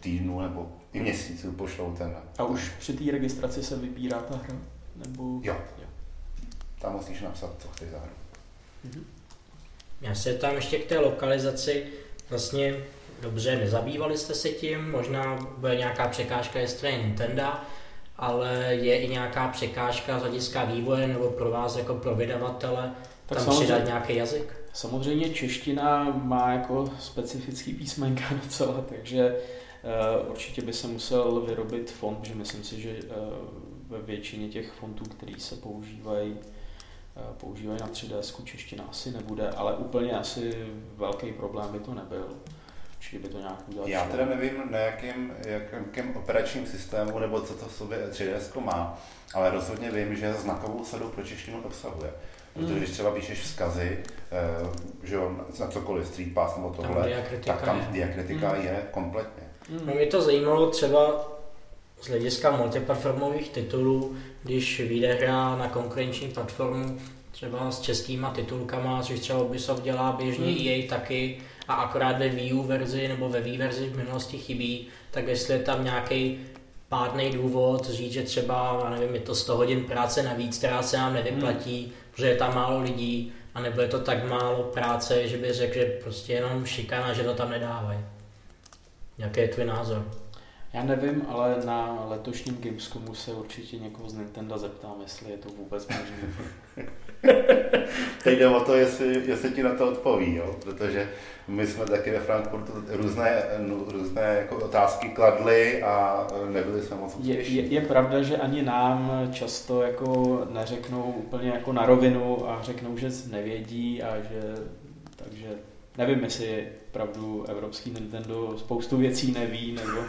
týdnů nebo i měsíců pošlou ten. A už při té registraci se vybírá ta hra? Nebo... Jo. Tam musíš napsat, co chceš za hru. Mhm. Já se tam ještě k té lokalizaci vlastně dobře nezabývali jste se tím, možná byla nějaká překážka ze strany Nintendo, ale je i nějaká překážka z hlediska vývoje nebo pro vás jako pro vydavatele tak tam přidat nějaký jazyk? Samozřejmě čeština má jako specifický písmenka docela, takže určitě by se musel vyrobit font, že myslím si, že ve většině těch fontů, který se používají na 3DSku, čeština asi nebude, ale úplně asi velký problém by to nebyl. By to nějak udělat. Já teda nevím, na jakém operačním systému nebo co to v sobě 3DS má, ale rozhodně vím, že znakovou sadu pro češtinu obsahuje. Protože když třeba píšeš vzkazy, že na cokoliv, Street Pass nebo tohle, tak tam diakritika je kompletně. No, mě to zajímalo třeba z hlediska multiplatformových titulů, když vyjde hra na konkurenční platformu, třeba s českýma titulkama, což třeba Ubisoft dělá běžně, EA taky, a akorát ve Wii U verzi nebo ve Wii verzi v minulosti chybí, tak jestli je tam nějaký pádnej důvod říct, že třeba, já nevím, je to 100 hodin práce navíc, která se nám nevyplatí, protože je tam málo lidí, anebo je to tak málo práce, že by řekl, že prostě jenom šikana, že to tam nedávají. Jaký je tvůj názor? Já nevím, ale na letošním Gamescomu se určitě někoho z Nintendo zeptám, jestli je to vůbec možné. Teď jde o to, jestli ti na to odpoví, jo? Protože my jsme taky ve Frankfurtu různé jako otázky kladli a nebyli jsme moc úspěšní. Je pravda, že ani nám často jako neřeknou úplně jako na rovinu a řeknou, že nevědí a že... takže nevím, jestli pravdu evropský Nintendo spoustu věcí neví, nebo...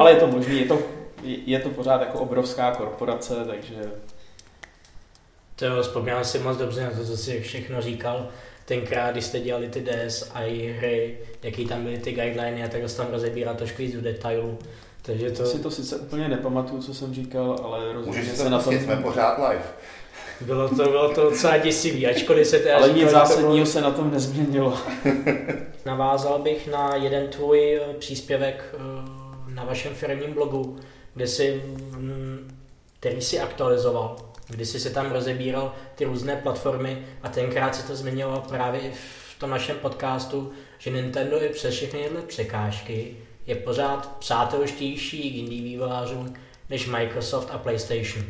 ale je to možný, je to pořád jako obrovská korporace, takže... To vzpomněl si moc dobře na to, co jsi všechno říkal. Tenkrát, když jste dělali ty DS a hry, jaký tam byly ty guideliny a tak se tam rozebírá trošku víc do detailu. Takže to... si to sice úplně nepamatuju, co jsem říkal, ale rozumím se na tom... jsme pořád live. Bylo to docela děsivý, ačkoliv se teda... Ale nic zásadního se na tom nezměnilo. Navázal bych na jeden tvůj příspěvek na vašem firmním blogu, který si aktualizoval, kdy jsi se tam rozebíral ty různé platformy a tenkrát se to změnilo právě v tom našem podcastu, že Nintendo i přes všechny tyhle překážky je pořád přátelštější k indie vývojářům než Microsoft a PlayStation.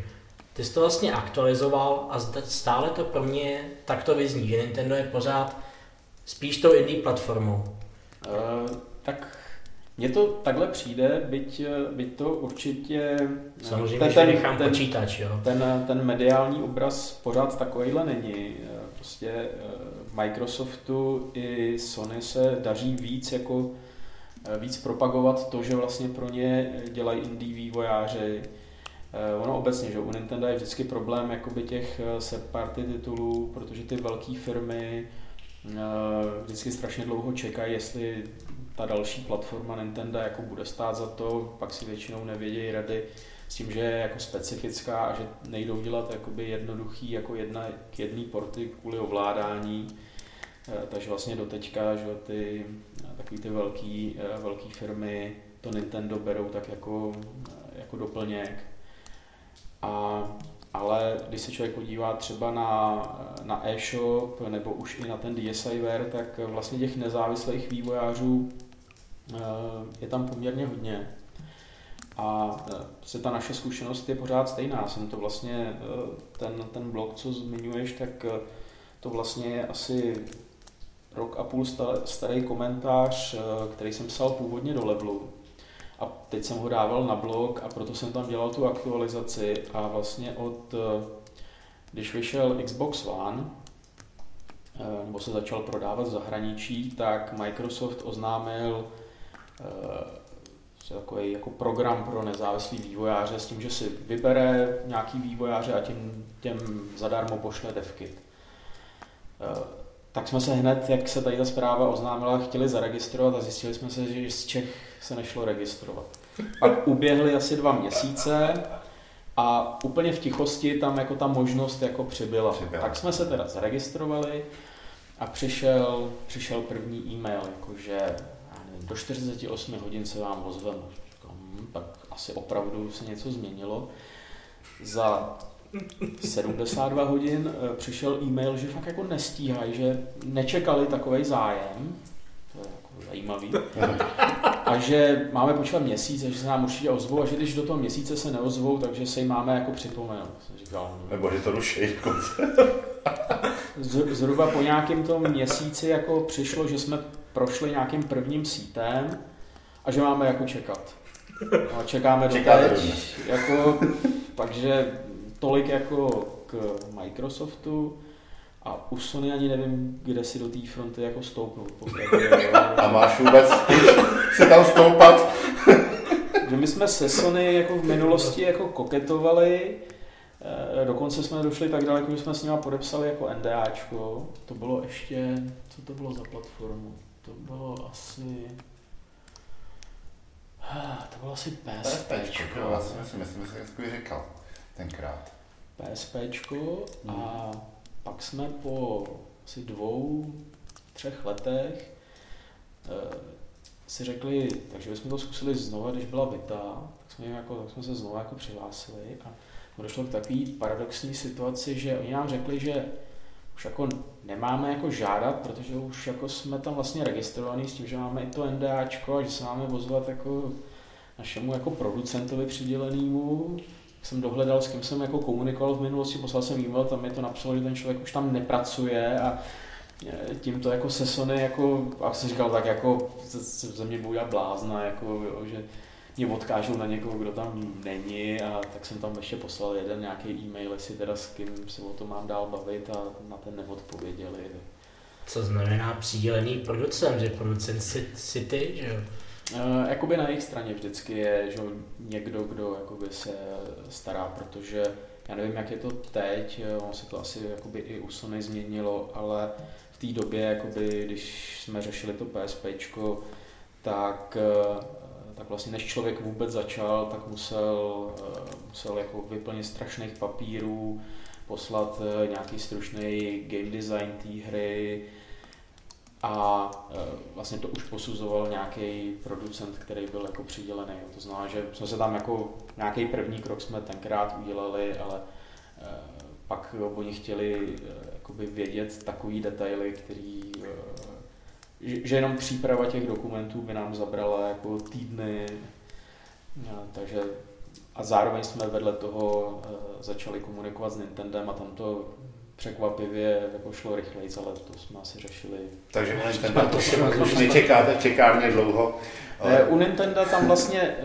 Ty jsi to vlastně aktualizoval a stále to pro mě takto vyzní, že Nintendo je pořád spíš tou indie platformou. Tak mně to takhle přijde, byť to určitě... Samozřejmě, že nechám počítač, jo. Ten mediální obraz pořád takovejhle není. Prostě Microsoftu i Sony se daří víc propagovat to, že vlastně pro ně dělají indie vývojáři. Ono obecně, že u Nintendo je vždycky problém jakoby těch third-party titulů, protože ty velké firmy vždycky strašně dlouho čekají, jestli ta další platforma Nintendo jako bude stát za to, pak si většinou nevědějí rady s tím, že je jako specifická a že nejdou dělat jakoby jednoduchý jako jedný porty kvůli ovládání. Takže vlastně doteďka, že ty takový ty velký firmy to Nintendo berou tak jako doplněk. Ale když se člověk podívá třeba na e-shop nebo už i na ten DSiWare, tak vlastně těch nezávislých vývojářů je tam poměrně hodně. A se ta naše zkušenost je pořád stejná. Jsem to vlastně, ten blog, co zmiňuješ, tak to vlastně je asi rok a půl starý komentář, který jsem psal původně do Levelu. A teď jsem ho dával na blog a proto jsem tam dělal tu aktualizaci a vlastně když vyšel Xbox One, nebo se začal prodávat v zahraničí, tak Microsoft oznámil takový jako program pro nezávislý vývojáře s tím, že si vybere nějaký vývojáře a těm zadarmo pošle devkit. Tak jsme se hned, jak se tady ta zpráva oznámila, chtěli zaregistrovat a zjistili jsme se, že z Čech se nešlo registrovat. Pak uběhly asi 2 měsíce a úplně v tichosti tam jako ta možnost jako přibyla. Tak jsme se teda zaregistrovali a přišel první e-mail, jakože do 48 hodin se vám ozveme. Tak asi opravdu se něco změnilo. Za 72 hodin přišel e-mail, že fakt jako nestíhají, že nečekali takovej zájem, to je jako zajímavý, a že máme počkat měsíc, že se nám určitě ozvou a že když do toho měsíce se neozvou, takže se jim máme jako připomenout. Nebo že to ruší. Zhruba po nějakém tom měsíci jako přišlo, že jsme prošli nějakým prvním sítem a že máme jako čekat. A čekáme do teď, jako, takže tolik jako k Microsoftu a u Sony ani nevím, kde si do té fronty jako stoupnout. A máš vůbec se tam stoupat? My jsme se Sony jako v minulosti jako koketovali, dokonce jsme došli tak daleko, že jsme s nima podepsali jako NDAčko. To bylo ještě, co to bylo za platformu? To bylo asi PSPčko. Myslím, že jsem říkal tenkrát. PSPčko a pak jsme po asi 2-3 letech si řekli, takže bychom to zkusili znova, když byla Vita, tak jsme se znova jako přihlásili a došlo k takový paradoxní situaci, že oni nám řekli, že už jako nemáme jako žádat, protože už jako jsme tam vlastně registrovaní s tím, že máme i to NDAčko a že se máme ozvat jako našemu jako producentovi přidělenému. Jsem dohledal, s kým jsem jako komunikoval v minulosti, poslal jsem e-mail, tam mi to napsalo, že ten člověk už tam nepracuje a tím to jako se Sony jako, jak jsem říkal, tak jako ze mě bude blázna, jako jo, že mě odkážou na někoho, kdo tam není, a tak jsem tam ještě poslal jeden nějaký e-mail, jestli teda s kým se o tom mám dál bavit, a na ten neodpověděli. Co znamená přidělený producent, že producent si ty, že jo? Jakoby na jejich straně vždycky je, že někdo, kdo jakoby se stará, protože já nevím, jak je to teď, ono se to asi jakoby i u Sony změnilo, ale v té době, jakoby, když jsme řešili to PSPčko, tak vlastně než člověk vůbec začal, tak musel jako vyplnit strašných papírů, poslat nějaký stručný game design té hry a vlastně to už posuzoval nějaký producent, který byl jako přidělený. To znamená, že jsme se tam jako nějaký první krok jsme tenkrát udělali, ale pak oni chtěli jakoby vědět takový detaily, který že jenom příprava těch dokumentů by nám zabrala jako týdny, takže a zároveň jsme vedle toho začali komunikovat s Nintendem a tam to překvapivě jako šlo rychleji, ale to jsme asi řešili. Takže u Nintendo už nečekáte čekárně dlouho. Ale u Nintendo tam vlastně,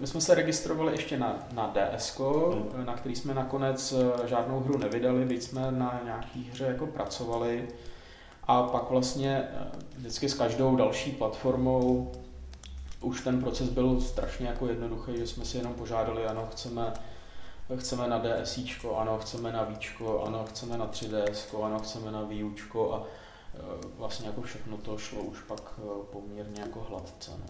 my jsme se registrovali ještě na DSko, na který jsme nakonec žádnou hru nevydali, byť jsme na nějaký hře jako pracovali. A pak vlastně vždycky s každou další platformou už ten proces byl strašně jako jednoduchý, že jsme si jenom požádali, ano, chceme na DSičko, ano, chceme na Víčko, ano, chceme na 3DSko, ano, chceme na Wii Učko a vlastně jako všechno to šlo už pak poměrně jako hladce. Ne?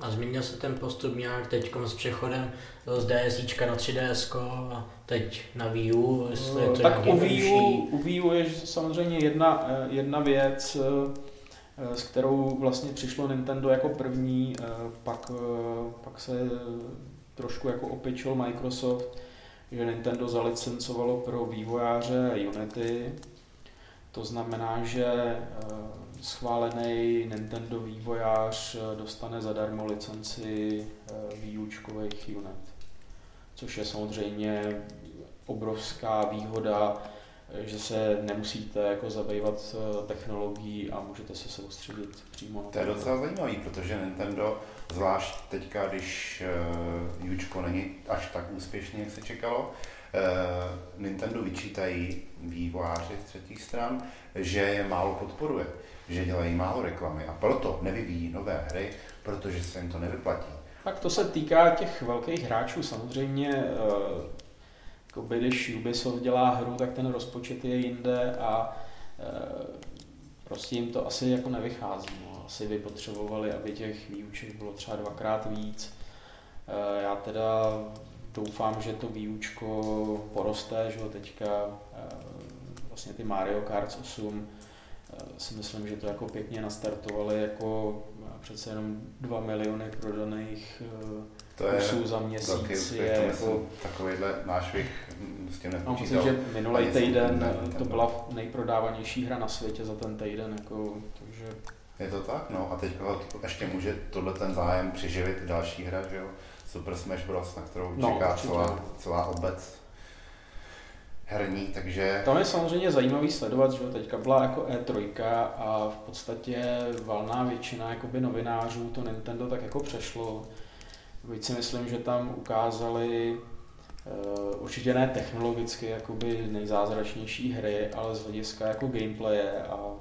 A změnil se ten postup nějak teď s přechodem z DSička na 3DSko a teď na Wii U? Tak u Wii U je samozřejmě jedna věc, s kterou vlastně přišlo Nintendo jako první, pak se trošku jako opečil Microsoft, že Nintendo zalicencovalo pro vývojáře Unity. To znamená, že schválený Nintendo vývojář dostane zadarmo licenci výučkových Unit, což je samozřejmě obrovská výhoda že se nemusíte jako zabývat technologií a můžete se soustředit přímo. To je docela zajímavý, protože Nintendo, zvlášť teďka, když Jučko není až tak úspěšný, jak se čekalo, Nintendo vyčítají vývojáři z třetích stran, že je málo podporuje, že dělají málo reklamy a proto nevyvíjí nové hry, protože se jim to nevyplatí. Tak to se týká těch velkých hráčů samozřejmě. Jakoby, když Ubisoft dělá hru, tak ten rozpočet je jinde a prostě jim to asi jako nevychází. No. Asi by potřebovali, aby těch výuček bylo třeba dvakrát víc. Já teda doufám, že to výučko poroste, že teďka vlastně ty Mario Kart 8 si myslím, že to jako pěkně nastartovali, jako přece jenom 2 miliony prodaných kusů za měsíc. To je jako takovýhle nášvih s tím nepočítal. Myslím, že minulý týden to byla nejprodávanější hra na světě za ten týden. Jako, takže... Je to tak? No a teď ještě může tohle ten zájem přiživit další hra, že jo? Super Smash Bros, na kterou čeká celá obec herní, takže... Tam je samozřejmě zajímavý sledovat, že teďka byla jako E3 a v podstatě valná většina jakoby novinářů to Nintendo tak jako přešlo. Víc si myslím, že tam ukázali určitě ne technologicky jakoby nejzázračnější hry, ale z hlediska jako gameplaye a o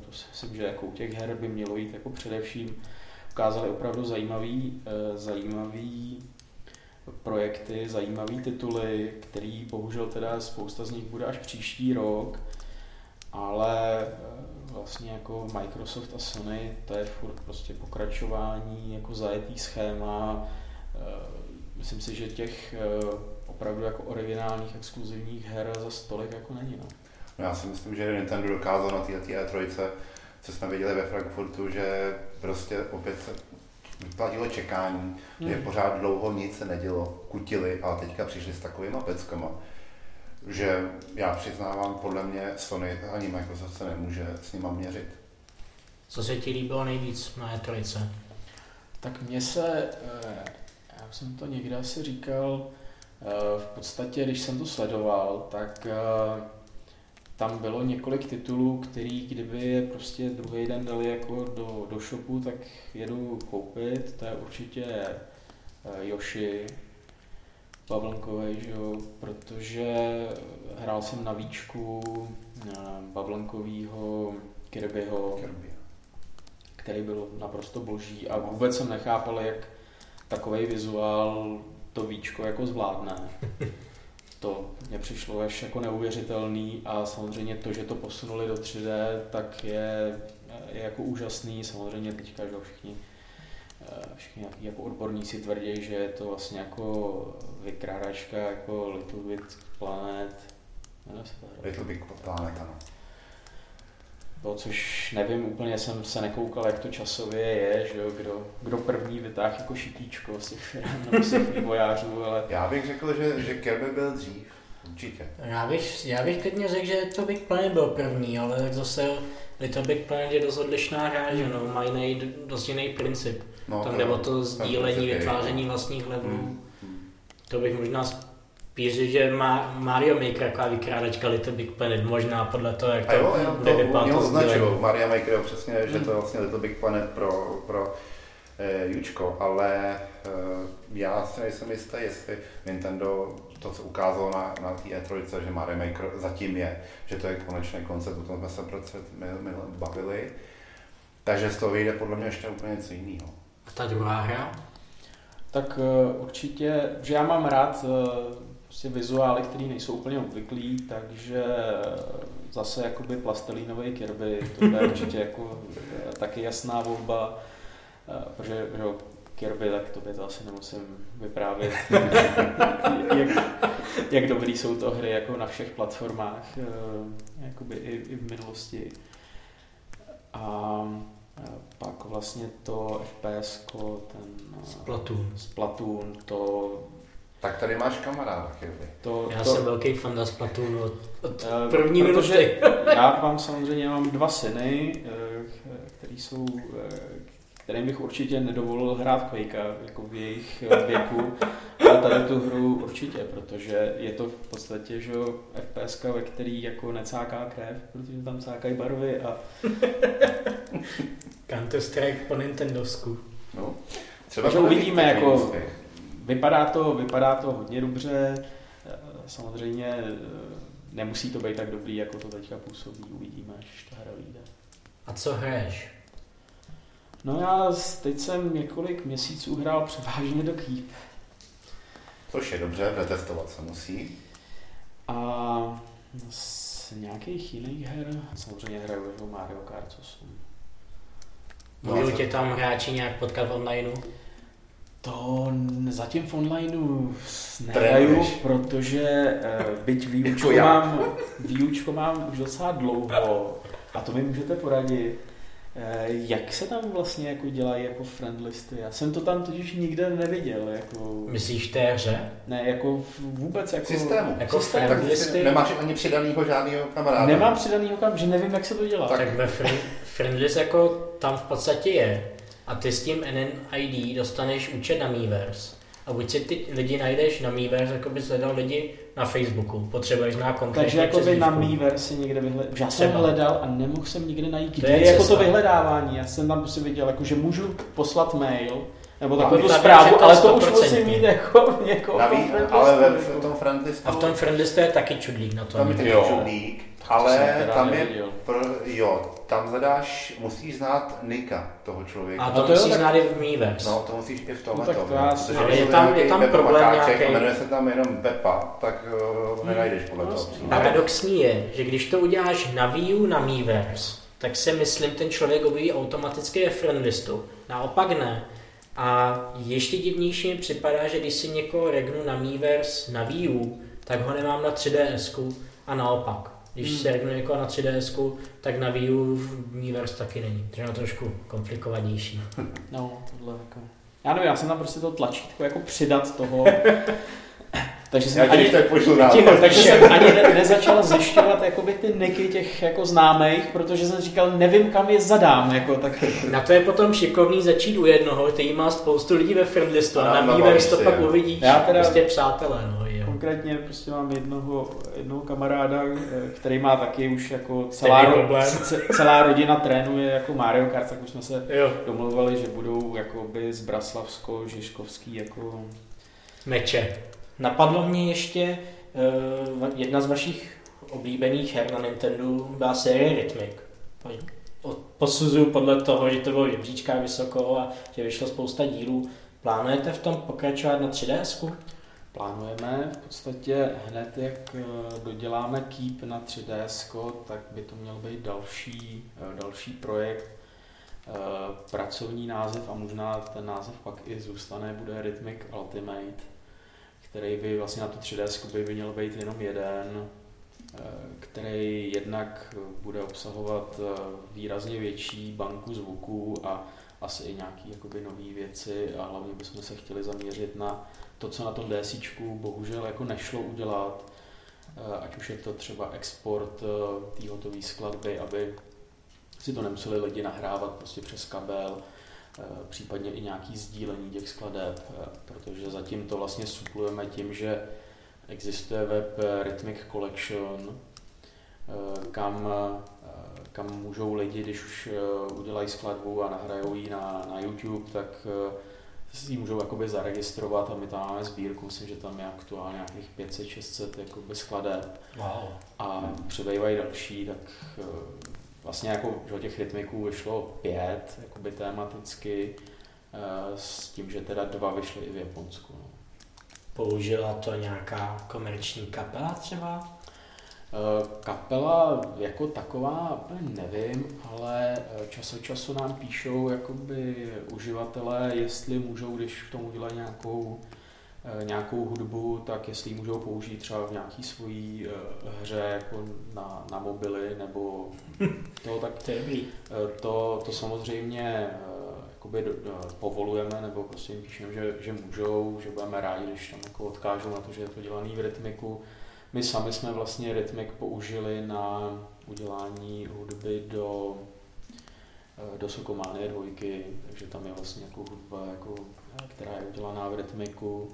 to si myslím, že jako u těch her by mělo jít jako především. Ukázali opravdu zajímavý projekty, zajímavý tituly, který bohužel teda spousta z nich bude až příští rok, ale vlastně jako Microsoft a Sony, to je furt prostě pokračování, jako zajetý schéma. Myslím si, že těch opravdu jako originálních exkluzivních her za stolik jako není. No. No já si myslím, že Nintendo dokázal na této E3, co jsme viděli ve Frankfurtu, že prostě opět se vyplatilo čekání, že pořád dlouho nic se nedělo, kutili, ale teďka přišli s takovýma peckama, že já přiznávám, podle mě Sony ani Microsoft se nemůže s nima měřit. Co se ti líbilo nejvíc na E3? Tak mně se, já jsem to někde asi říkal, v podstatě, když jsem to sledoval, tak tam bylo několik titulů, který kdyby je prostě druhý den dali jako do shopu, tak jedu koupit. To je určitě Yoshi bavlnkovej, že jo? Protože hrál jsem na víčku bavlnkovýho Kirbyho, který byl naprosto boží a vůbec jsem nechápal, jak takovej vizuál to víčko jako zvládne. To mě přišlo až jako neuvěřitelný a samozřejmě to, že to posunuli do 3D, tak je jako úžasný. Samozřejmě teďka, že všichni jako odborníci tvrdí, že je to vlastně jako vykrádačka, jako Little Big Planet. Little Big Planet, ano. To, což nevím, úplně jsem se nekoukal, jak to časově je, že jo, kdo první vytáhl jako šitíčko z těch firm nebo z těch vývojářů, ale... Já bych řekl, že Kirby byl dřív, určitě. Já bych klidně řekl, že Little Big Planet byl první, ale tak zase Little Big Planet je dost odlišná hra, že no, mají dost jiný princip. No, tam nebo to sdílení, vytváření vlastních levelů. To bych možná píši, že má Mario Maker taková vykrádačka Little Big Planet, možná podle toho, jak to nevypadá. Jo, označil Mario Maker přesně, že to je vlastně Little Big Planet pro Jučko, ale já si nejsem jistý, jestli Nintendo to, co ukázalo na té E3, že Mario Maker zatím je, že to je konečný koncept, o tom jsme se bavili, takže z toho vyjde podle mě ještě úplně něco jiného. A ta druhá hra? Tak určitě, že já mám rád prostě vizuály, které nejsou úplně obvyklý, takže zase jakoby plastelínový Kirby, to je určitě jako taky jasná volba, protože že Kirby, tak to by to asi nemusím vyprávět, jak dobrý jsou to hry jako na všech platformách, jakoby i v minulosti. A pak vlastně to FPS-ko, ten Splatoon, to... Tak tady máš kamaráda, Kirby. Já jsem velký fanda Splatoonu od první minuty. Já mám samozřejmě dva syny, kterým bych určitě nedovolil hrát Quakea jako v jejich věku, Já tady tu hru určitě, protože je to v podstatě, že FPS, ve který jako necáká krev, protože tam cákají barvy a... Counter-Strike po Nintendovsku. No. Takže uvidíme, jako vypadá to hodně dobře, samozřejmě nemusí to být tak dobrý, jako to teďka působí, uvidíme, až ta hra vyjde. A co hraješ? No já teď jsem několik měsíců hrál převážně do Keep. Což je dobře, netestovat se musí. A z nějakých jiných her, samozřejmě hraju do Mario Kart 8. Můžou tě tam hráči nějak potkat v onlineu? To zatím v onlineu nehraju, protože byť výučku mám už docela dlouho a to mi můžete poradit. Jak se tam vlastně jako dělají jako friendlisty? Já jsem to tam totiž nikde neviděl. Jako... Myslíš té hře? Ne, jako vůbec jako... Systému. Jako friendlisty. Nemáš ani přidanýho žádnýho kamaráda. Nemám přidanýho kamaráda, že nevím, jak se to dělá. Tak ve friendlist jako tam v podstatě je. A ty s tím NNID dostaneš účet na Miiverse. A buď si ty lidi najdeš na Miiverse, jako bys hledal lidi na Facebooku. Potřebuješ na konkrétní přezdívku. Takže jakoby na Miiverse někde vyhledal. Já jsem hledal a nemohl jsem nikde najít. To je jako to vyhledávání. Já jsem tam si viděl, jako, že můžu poslat mail, nebo takovou zprávu, ale to už musím mít jako někoho. Ale v tom friendlistu... A v tom friendlistu je taky čudlík na tom. Tam je taky čudlík, ale tam je... Tam hledáš, musíš znát nika toho člověka. A to musíš znát i v Miiverse. No, to musíš i v tomhle tomu. Ale je tam problém nějaký. Jmenuje se tam jenom Pepa, tak nenajdeš podle toho. Paradoxní je, že když to uděláš na Wii U, na Miiverse, tak se myslím, ten člověk objeví automaticky ve friendlistu. Naopak ne. A ještě divnější mi připadá, že když si někoho regnu na Miiverse, na Wii U, tak ho nemám na 3DSku a naopak. Když se regnu někoho na 3DSku, tak na Wii U v Miiverse taky není. To je trošku komplikovanější. No, tohle jako... Já nevím, já jsem tam prostě to tlačítko jako přidat toho... Takže jsem ani, nezačal zjišťovat jakoby ty niky těch jako známých, protože jsem říkal, nevím kam je zadám. Jako, tak... Na to je potom šikovný začít u jednoho, který má spoustu lidí ve friendlistu a na Miiverse to pak uvidíš prostě přátelé. No, konkrétně prostě mám jednoho kamaráda, který má taky už jako celá rodina trénuje jako Mario Kart, tak už jsme se domluvali, že budou jakoby z Braslavsko-Žižkovský jako... meče. Napadlo mě ještě, jedna z vašich oblíbených her na Nintendo byla série Rytmik. Posuzuju podle toho, že to bylo žebříčka vysoko a že vyšlo spousta dílů. Plánujete v tom pokračovat na 3DSku? Plánujeme, v podstatě hned jak doděláme Keep na 3DSko, tak by to měl být další projekt. Pracovní název a možná ten název pak i zůstane, bude Rytmik Ultimate, který by vlastně na tu 3DS by měl být jenom jeden, který jednak bude obsahovat výrazně větší banku zvuků a asi i nějaké nové věci a hlavně bychom se chtěli zaměřit na to, co na tom DSičku bohužel jako nešlo udělat, ať už je to třeba export té hotové skladby, aby si to nemuseli lidi nahrávat prostě přes kabel, případně i nějaký sdílení těch skladeb, protože zatím to vlastně suplujeme tím, že existuje web Rytmik Collection, kam můžou lidi, když už udělají skladbu a nahrajou ji na YouTube, tak si ji můžou jakoby zaregistrovat a my tam máme sbírku, myslím, že tam je aktuálně nějakých 500-600 jakoby skladeb. Wow. A přibývají další, tak vlastně jako, že těch rytmiků vyšlo 5 jakoby tematicky, s tím, že teda 2 vyšly i v Japonsku. No. Použila to nějaká komerční kapela třeba? Kapela jako taková nevím, ale čas od času nám píšou jakoby uživatelé, jestli můžou, když k tomu dělají nějakou hudbu, tak jestli ji můžou použít třeba v nějaký svojí hře jako na mobily nebo toho, tak to samozřejmě jakoby povolujeme nebo prostě jim píšeme, že můžou, že budeme rádi, když tam jako odkážou na to, že je to dělaný v rytmiku. My sami jsme vlastně rytmik použili na udělání hudby do Sukománie 2, takže tam je vlastně jako hudba, jako, která je udělaná v rytmiku.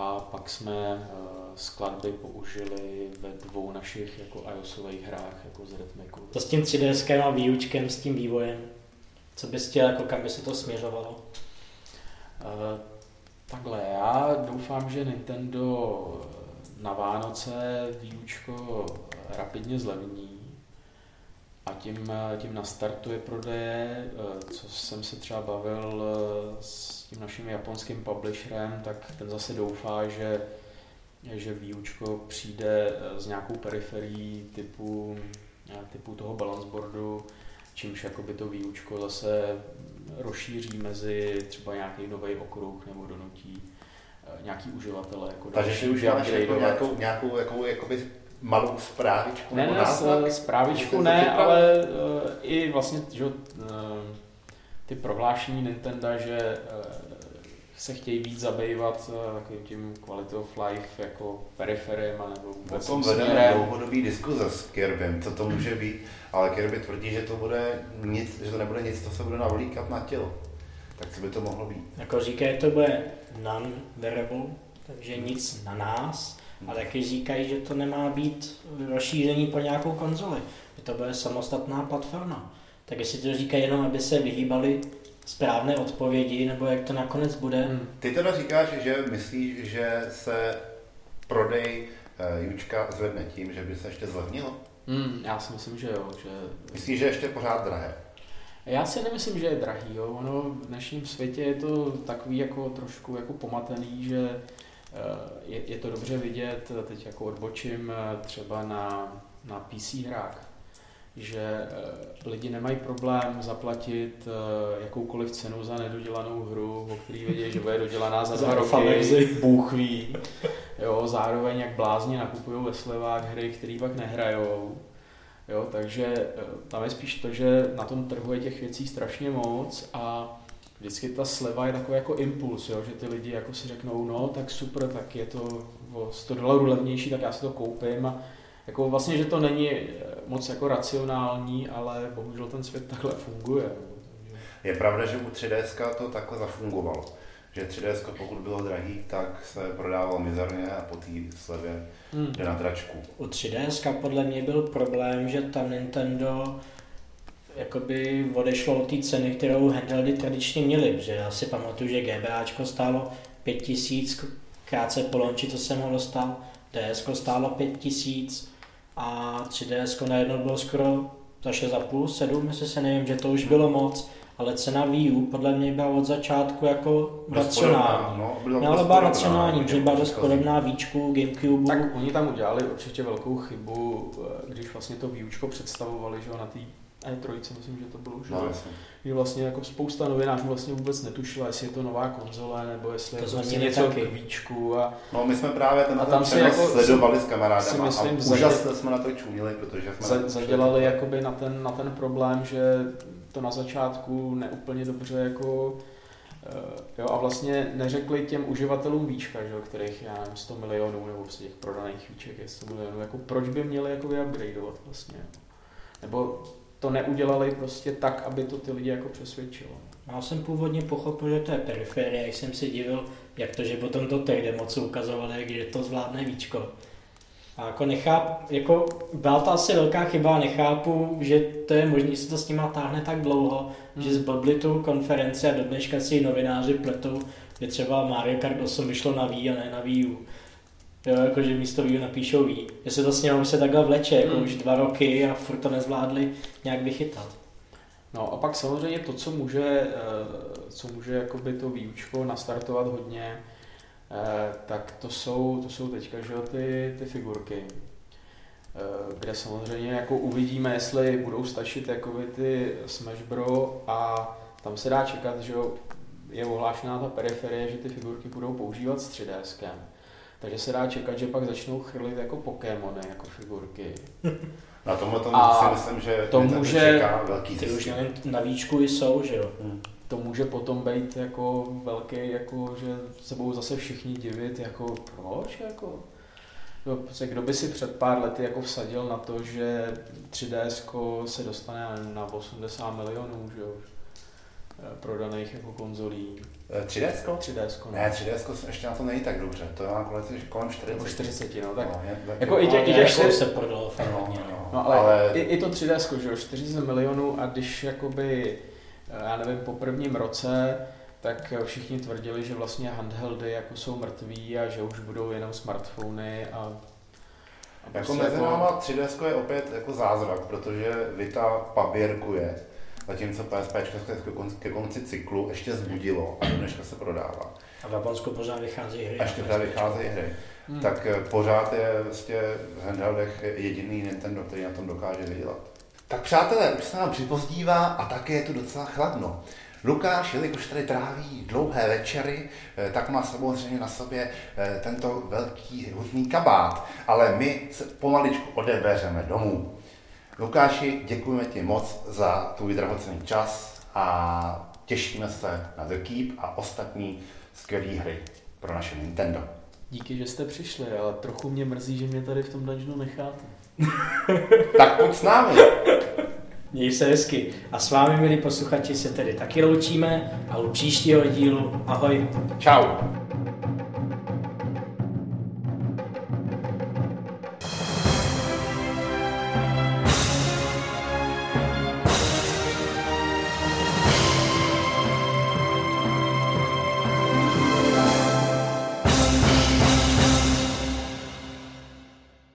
A pak jsme skladby použili ve dvou našich jako iOSových hrách, jako z Rytmiku. To s tím 3DSkem a výučkem, s tím vývojem, co bys chtěl, jako kam by se to směřovalo? Takhle, já doufám, že Nintendo na Vánoce výučko rapidně zlevní a tím nastartuje prodeje. Co jsem se třeba bavil s tím naším japonským publisherem, tak ten zase doufá, že výučko přijde s nějakou periferií typu toho balanceboardu, čímž jakoby to výučko zase rozšíří mezi třeba nějaký nový okruh nebo donutí nějaký uživatele. Jako takže si užíváš jako nějakou jakoby malou zprávičku? Ne, zprávičku ne, ale i vlastně že, ty prohlášení Nintendo, že se chtějí víc zabývat tím quality of life jako periferiem a nebo vůbec směrem. Potom vedeme dlouhodobý diskuze s Kirbym, co to může být, ale Kirby tvrdí, že to bude nic, že to nebude nic, to se bude navlíkat na tělo. Tak co by to mohlo být? Jako říkají, to bude non-wearable, takže nic na nás, ale taky říkají, že to nemá být rozšíření pro nějakou konzoli, že to bude samostatná platforma. Tak jestli to říkají jenom, aby se vyhýbali správné odpovědi, nebo jak to nakonec bude. Ty teda říkáš, že myslíš, že se prodej jučka zvedne tím, že by se ještě zlevnilo? Já si myslím, že jo. Že... Myslíš, že ještě pořád drahé? Já si nemyslím, že je drahý. Jo. Ono v dnešním světě je to takový jako trošku jako pomatený, že je to dobře vidět, teď jako odbočím třeba na PC hrách, že lidi nemají problém zaplatit jakoukoliv cenu za nedodělanou hru, o který vědí, že bude dodělaná za 2 roky, Bůh ví. Jo, zároveň jak blázni nakupují ve slevách hry, které pak nehrajou. Jo, takže tam je spíš to, že na tom trhu je těch věcí strašně moc a vždycky ta sleva je takový jako impuls, jo, že ty lidi jako si řeknou, no tak super, tak je to o $100 levnější, tak já si to koupím. A jako vlastně, že to není moc jako racionální, ale bohužel ten svět takhle funguje. Je pravda, že u 3DSka to takhle zafungovalo. Že 3DSko, pokud bylo drahý, tak se prodával mizerně a po té slevě jde na dračku. U 3DSka podle mě byl problém, že tam Nintendo jakoby odešlo od té ceny, kterou handheldy tradičně měly. Že já si pamatuju, že GBAčko stálo 5000, krátce po launchi, co jsem ho dostal. DSko stálo 5000 a 3DSko najednou bylo skoro za 6,5, 7, jestli se nevím, že to už bylo moc, ale cena Wii U podle mě byla od začátku jako racionální. Ale byla racionální, že byla dost podobná Wiičku, Gamecube. Tak oni tam udělali určitě velkou chybu, když vlastně to Wii Učko představovali, že na té E3, myslím, že to bylo už. Že vlastně jako spousta novinářů vlastně vůbec netušila, jestli je to nová konzole, nebo jestli to je to vlastně něco k Víčku. A... No my jsme právě ten přenos jako sledovali s kamarádama myslím, a úžasně jsme na to čumili, protože jsme... Zadělali jakoby na ten problém, že to na začátku neúplně dobře jako... Jo, a vlastně neřekli těm uživatelům Víčka, že, kterých já nevím 100 milionů nebo z těch prodaných Víček je 100 milionů, jako proč by měli jako upgradeovat vlastně, nebo to neudělali prostě tak, aby to ty lidi jako přesvědčilo. Já jsem původně pochopil, že to je periferie, jak jsem si divil, jak to, že potom to tehdy moc ukazovali, když to zvládne Víčko. A jako byla to asi velká chyba, nechápu, že to je možný, se to s nima táhne tak dlouho, že zbodli tu konferenci a do dneška si novináři pletou, že třeba Mario Kart 8 vyšlo na Wii a ne na Wii U. Jo, jakože místo Wii U napíšou Wii. Jestli to s ním se takhle vleče, jako už 2 roky a furt to nezvládli nějak vychytat. No a pak samozřejmě to, co může jakoby to výučko nastartovat hodně, tak to jsou teďka že ty figurky, kde samozřejmě jako uvidíme, jestli budou stačit jakoby ty Smash Bros a tam se dá čekat, že je ohlášená ta periferie, že ty figurky budou používat s 3DSkem. Takže se dá čekat, že pak začnou chrlit jako Pokémony, jako figurky. Na tomhle tomu si myslím, že to může, čeká velký zisk. Ty už na Víčku jsou, že jo? To může potom být jako velký, jako, že se budou zase všichni divit, jako proč? Jako? Kdo by si před pár lety jako vsadil na to, že 3DSko se dostane na 80 milionů, že jo? prodaných jako konzolí. 3DS? 3DS. Ne, 3DS ještě na to není tak dobře, to mám kolem 40. 40, no tak. No, jako i těch se prodalo fakt hodně. No ale i to 3DS, že jo, 40 milionů a když jakoby, já nevím, po prvním roce, tak všichni tvrdili, že vlastně handheldy jako jsou mrtví a že už budou jenom smartfony a jako mezi náma 3DS je opět jako zázrak, protože Vita paběrkuje, zatímco PSP ke konci cyklu ještě zbudilo a dneška se prodává. A v Japonsku pořád vycházejí hry. A ještě pořád vycházejí hry. Tak pořád je vlastně v handheldech jediný Nintendo, který na tom dokáže vydělat. Tak přátelé, už se nám připozdívá a také je tu docela chladno. Lukáš, jelikož tady tráví dlouhé večery, tak má samozřejmě na sobě tento velký hutný kabát, ale my se pomaličku odebereme domů. Lukáši, děkujeme ti moc za tvůj drahocenný čas a těšíme se na The Keep a ostatní skvělé hry pro naše Nintendo. Díky, že jste přišli, ale trochu mě mrzí, že mě tady v tom dungeonu necháte. Tak pojď s námi. Měj se hezky. A s vámi, milí posluchači, se tedy taky loučíme a u příštího dílu ahoj. Čau.